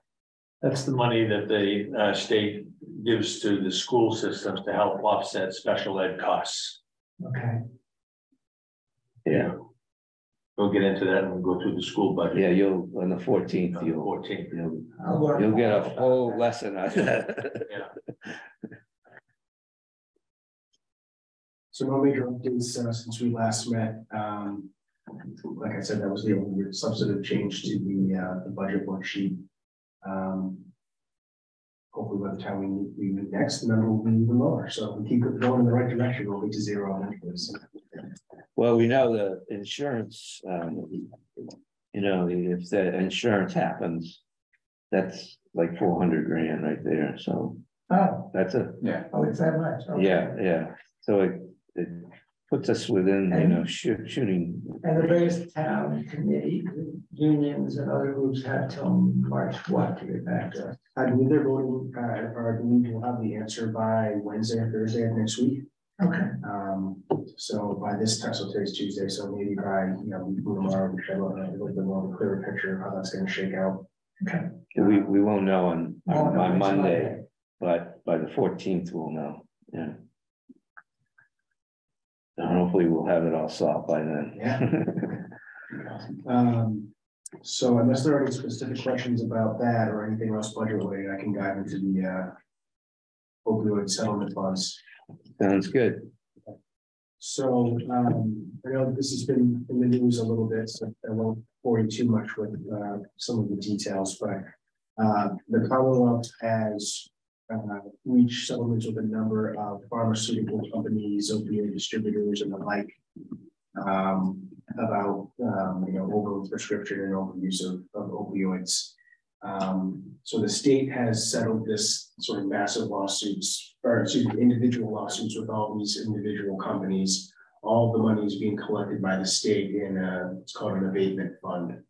That's the money that the state gives to the school systems to help offset special ed costs. Okay. Yeah. We'll get into that when we go through the school budget. Yeah, you'll on the 14th. You'll get a whole lesson on that. Yeah. So no major updates since we last met. Like I said, that was the only substantive change to the budget worksheet. Hopefully, by the time we meet next, the number will be even lower. So if we keep going in the right direction, we'll get to zero. Well, we know the insurance. You know, if the insurance happens, that's like $400,000 right there. So that's a it's that much. Okay. Yeah. So it puts us within, and, you know, shooting. And the various town committee unions and other groups have till March 1 to get back to us. I believe they're voting, or I believe we'll have the answer by Wednesday or Thursday of next week. Okay. So by this time, so today's Tuesday, so maybe by, you know, tomorrow we should have a little bit more of a clearer picture of how that's going to shake out. Okay. We won't know on Monday, but by the 14th we'll know. Yeah. And hopefully we'll have it all solved by then. Yeah. So unless there are any specific questions about that or anything else budget related, I can dive into the opioid settlement funds. Sounds good. So I know this has been in the news a little bit, so I won't bore you too much with some of the details, but the Commonwealth has reach settlements with a number of pharmaceutical companies, opioid distributors, and the like, about you know, over-prescription and overuse of opioids. So the state has settled this sort of massive lawsuits, or excuse me, individual lawsuits with all these individual companies. All the money is being collected by the state in it's called an abatement fund.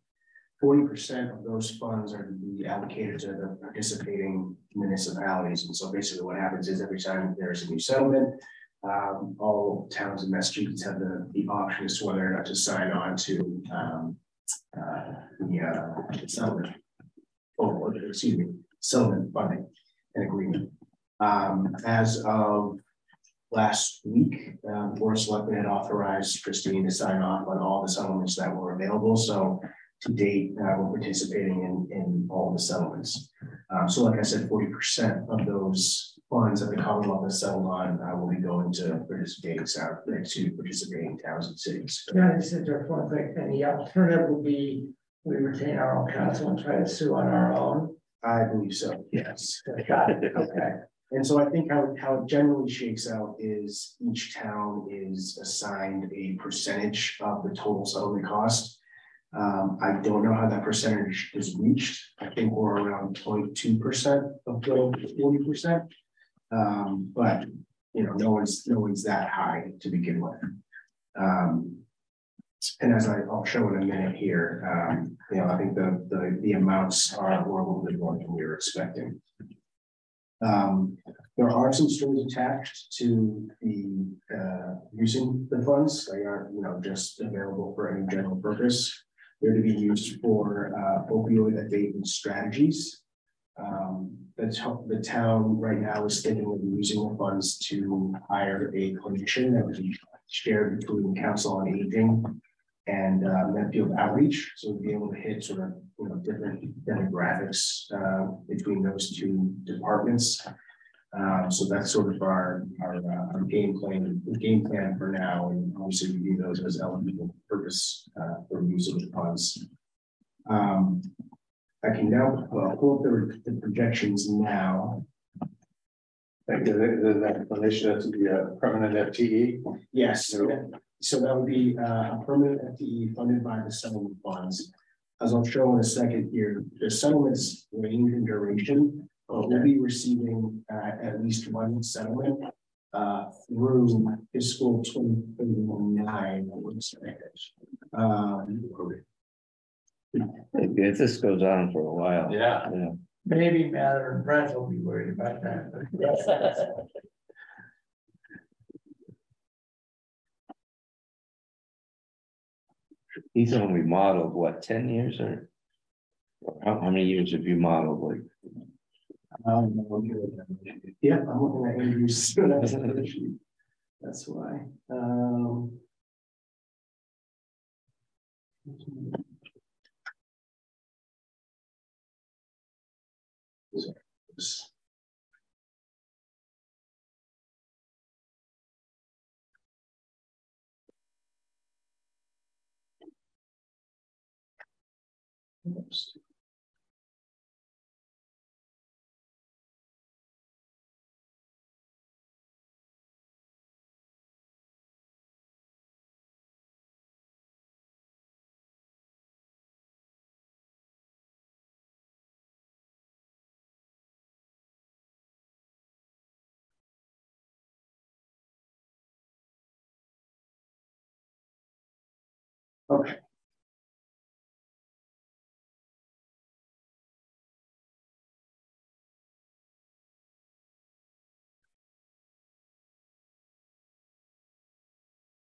40% of those funds are to be allocated to the participating municipalities. And so basically what happens is every time there's a new settlement, all towns in Massachusetts have the option as to whether or not to sign on to the settlement, settlement funding and agreement. As of last week, Board of Selectmen had authorized Christine to sign off on all the settlements that were available. So to date, we're participating in all the settlements. So like I said, 40% of those funds that the Commonwealth has settled on will be going to participating towns and cities. Yeah, this is their point. And the alternative will be we retain our own counsel and try to sue on our own I believe so, yes. Got it. Okay. And so I think how it generally shakes out is each town is assigned a percentage of the total settlement cost. I don't know how that percentage is reached. I think we're around 22% of the 40%, but you know, no one's that high to begin with. And as I'll show in a minute here, you know, I think the amounts were a little bit more than we were expecting. There are some strings attached to the using the funds. They aren't, you know, just available for any general purpose. They're to be used for opioid abatement strategies. The town right now is thinking of using the funds to hire a clinician that would be shared between Council on Aging and Medfield Outreach, so we'll be able to hit sort of, you know, different demographics between those two departments. So that's sort of our game plan for now, and obviously we view those as eligible purpose for use of the funds. I can now pull up the projections now. Like the clinician, that's to be a permanent FTE. Yes. So that would be a permanent FTE funded by the settlement funds. As I'll show in a second here, the settlements range in duration, but we'll be receiving at least one settlement through fiscal 2039. If this goes on for a while. Yeah. Yeah. Maybe Mather and Brett will be worried about that. He's only modeled what, 10 years or how many years have you modeled? Like, yeah, I'm looking at Andrew's. That's why. Okay.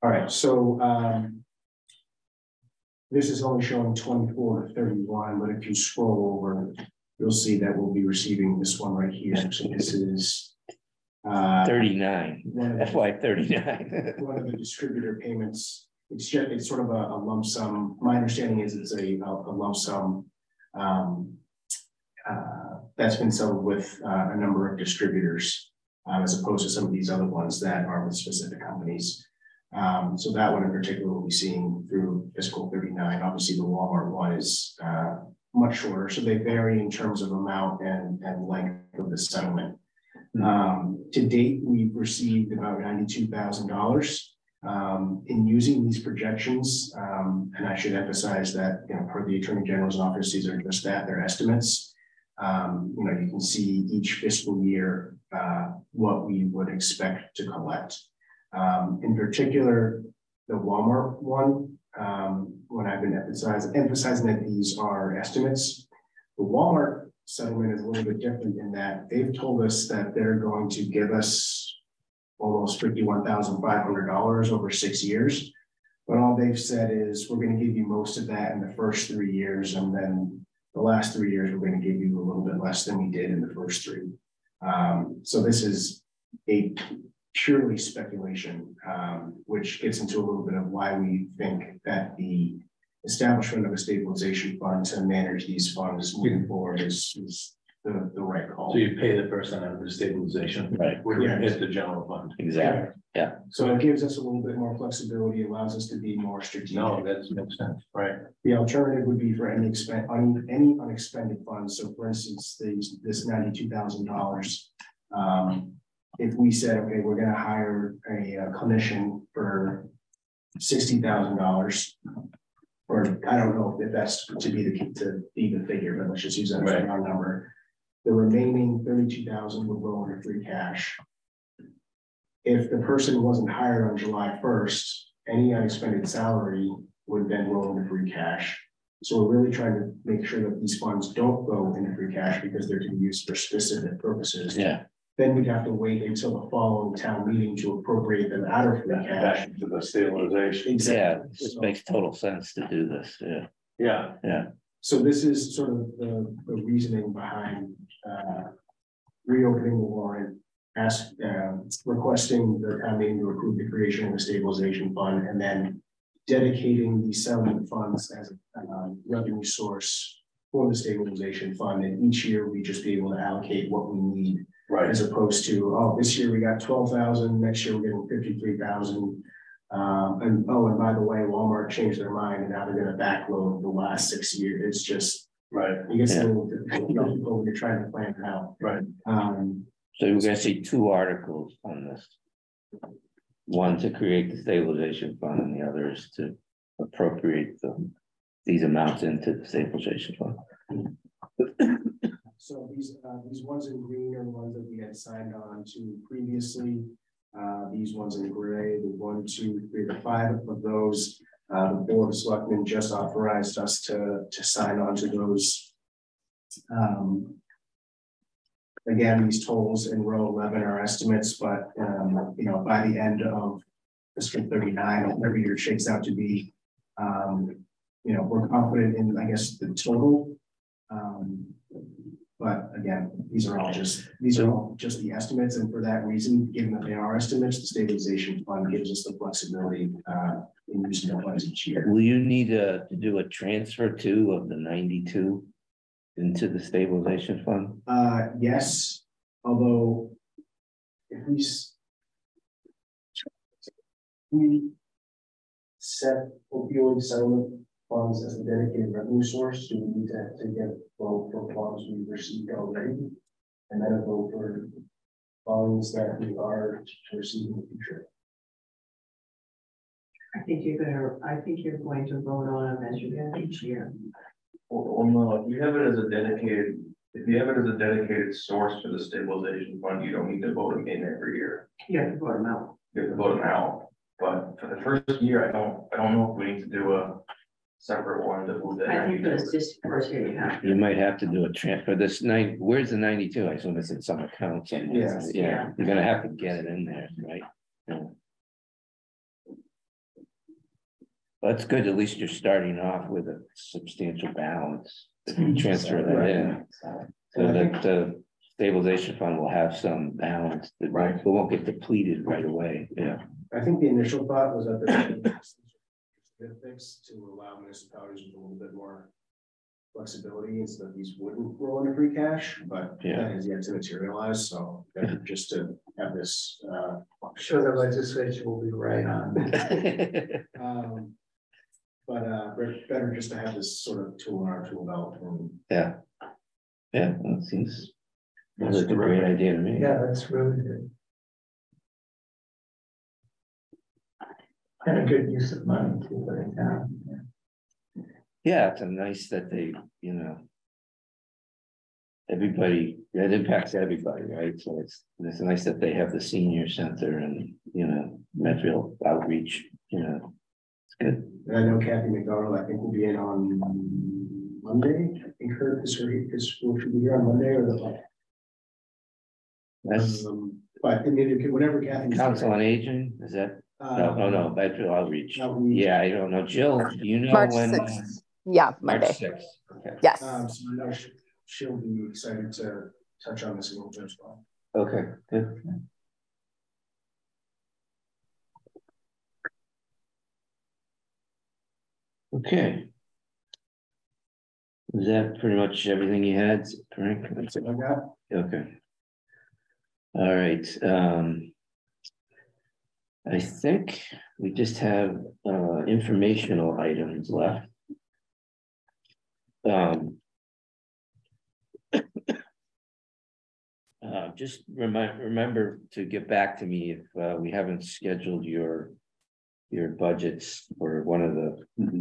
All right, so this is only showing 24 to 31, but if you scroll over, you'll see that we'll be receiving this one right here. So this is 39. FY 39. One of the distributor payments. It's just, it's sort of a lump sum. My understanding is it's a lump sum that's been settled with a number of distributors, as opposed to some of these other ones that are with specific companies. So that one in particular we'll be seeing through fiscal 39. Obviously the Walmart one is much shorter, so they vary in terms of amount and length of the settlement. To date, we've received about $92,000 in using these projections. And I should emphasize that, you know, per the Attorney General's office, these are just that, they're estimates. You know, you can see each fiscal year what we would expect to collect. In particular, the Walmart one, when I've been emphasizing that these are estimates, the Walmart settlement is a little bit different in that they've told us that they're going to give us almost $51,500 over 6 years. But all they've said is, we're going to give you most of that in the first 3 years, and then the last 3 years, we're going to give you a little bit less than we did in the first three. So this is a purely speculation, which gets into a little bit of why we think that the establishment of a stabilization fund to manage these funds moving forward is the right call. So you pay the person out of the stabilization, right? When you hit the general fund. Exactly. Yeah. So it gives us a little bit more flexibility, allows us to be more strategic. No, that makes sense. Right. The alternative would be for any unexpended funds. So for instance, this $92,000, if we said, okay, we're going to hire a clinician for $60,000, or I don't know if that's to be the figure, but let's just use that as a round number. The remaining $32,000 would go into free cash. If the person wasn't hired on July 1st, any unexpended salary would then roll into free cash. So we're really trying to make sure that these funds don't go into free cash because they're to be used for specific purposes. Yeah. Then we'd have to wait until the following town meeting to appropriate them out of free cash. Back to the stabilization. Exactly. Yeah, this makes total sense to do this. Yeah. Yeah. Yeah. So this is sort of the reasoning behind reopening the warrant, requesting the town meeting to approve the creation of a stabilization fund, and then dedicating the settlement funds as a revenue source for the stabilization fund. And each year we just be able to allocate what we need, right? As opposed to, oh, this year we got 12,000, next year we're getting 53,000. And oh, and by the way, Walmart changed their mind and now they're going to backload the last 6 years. It's just, right. I guess a little difficult when you're trying to plan it out. Right. So we're going to see two articles on this. One to create the stabilization fund, and the other is to appropriate these amounts into the stabilization fund. So these ones in green are the ones that we had signed on to previously. These ones in gray, the 1, 2, 3, to 5 of those, the Board of Selectmen just authorized us to sign on to those. Again, these totals in row 11 are estimates, but by the end of fiscal 39, whatever year it shakes out to be, we're confident in, I guess, the total. But again, these are all just the estimates, and for that reason, given that they are estimates, the stabilization fund gives us the flexibility in using the funds each year. Will you need to do a transfer too of the 92 into the stabilization fund? Yes, although if we set opioid settlement funds as a dedicated revenue source, so we need to get vote for funds we've received already, and then a vote for funds that we are to receive in the future. I think you're going to vote on them as you get each year. Well, no, if you have it as a dedicated source for the stabilization fund, you don't need to vote them in every year. You have to vote them out. You have to vote them out. But for the first year, I don't know if we need to do a separate one to move that. I think that's just first year you have. You might have to do a transfer. This night, where's the 92? I assume it's in some account somewhere. Yes. Yeah. You're gonna have to get it in there, right? Yeah. Well, that's good. At least you're starting off with a substantial balance. If you transfer that in, so that the stabilization fund will have some balance. That right. It won't get depleted right away. Yeah. I think the initial thought was that there were specifics to allow municipalities with a little bit more flexibility, so that these wouldn't roll into free cash, but that is yet to materialize. So just to have this, I'm sure the legislature will be right on. But better just to have this sort of tool in our tool belt. Yeah. Yeah, that seems that's a great idea to me. Yeah, that's really good. And a good use of money too, right now. Yeah, it's nice that they, everybody, that impacts everybody, right? So it's nice that they have the senior center and, Medfield outreach, it's good. And I know Kathy McDonald, I think, will be in on Monday. I think her school should be here on Monday or the. That's but I mean, whatever Kathy. Council on Aging, is that? No, Medfield outreach. Yeah, I don't know. Jill, do you know March when? 6th. Yeah, Monday. March 6th. Okay. Yes. So I know she'll be excited to touch on this a little bit as well. Okay, good. Okay. Is that pretty much everything you had, Frank? That's it I got. Okay. All right. I think we just have informational items left. Just remember to get back to me if we haven't scheduled your budgets for one of the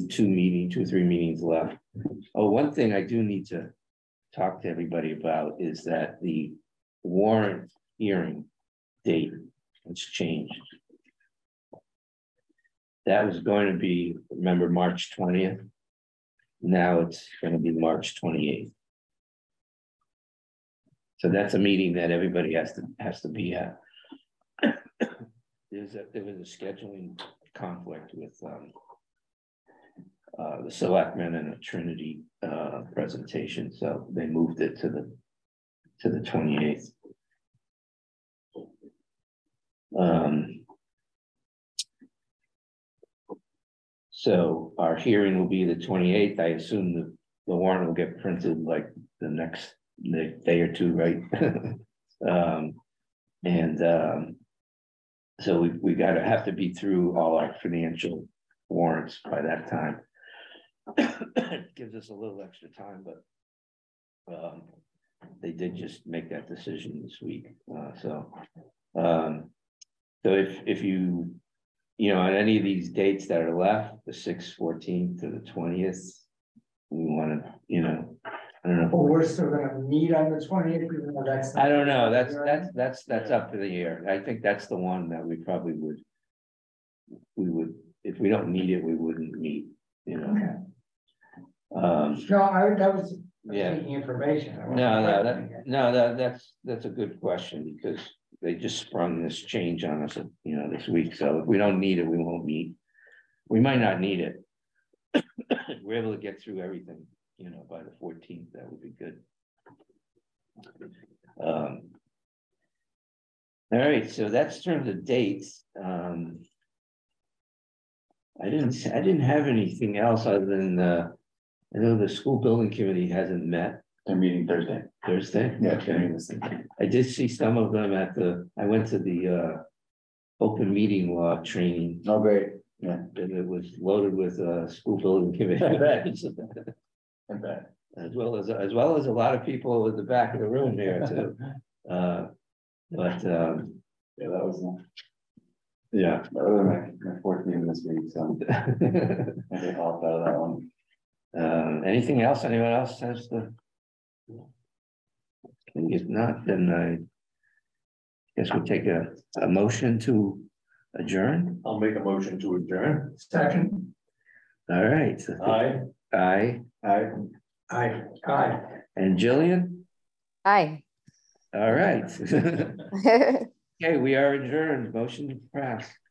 two or three meetings left. Oh, one thing I do need to talk to everybody about is that the warrant hearing date has changed. That was going to be, remember, March 20th. Now it's going to be March 28th. So that's a meeting that everybody has to be at. There was a scheduling conflict with the selectmen and a Trinity presentation, so they moved it to the 28th. So our hearing will be the 28th. I assume the warrant will get printed like the next day or two, right? So we gotta have to be through all our financial warrants by that time. It gives us a little extra time, but they did just make that decision this week. So if you know, on any of these dates that are left, the 6th, 14th to the 20th, we want to, you know, I don't know. Well, we're still going to meet on the 20th, even though that's. I don't know. That's up to the year. I think that's the one that we probably would. We would, if we don't need it, we wouldn't meet. You know. Okay. No, that was taking information. That's a good question because they just sprung this change on us, you know, this week. So if we don't need it, we won't meet. We might not need it. If we're able to get through everything, you know, by the 14th, that would be good. All right, so that's in terms of dates. I didn't have anything else other than I know the school building committee hasn't met. They're meeting Thursday. Thursday? Yeah. Okay. I did see some of them at I went to the open meeting law training. Oh, great. Yeah. And it was loaded with school building committee. Okay. As well as a lot of people at the back of the room here too, yeah, that was that was my fourth meeting this week, so I think I'll follow that one. Anything else? Anyone else has the? If not, then I guess we'll take a motion to adjourn. I'll make a motion to adjourn. Second. All right. So Aye. And Jillian? Aye. All right. Okay, we are adjourned. Motion passed.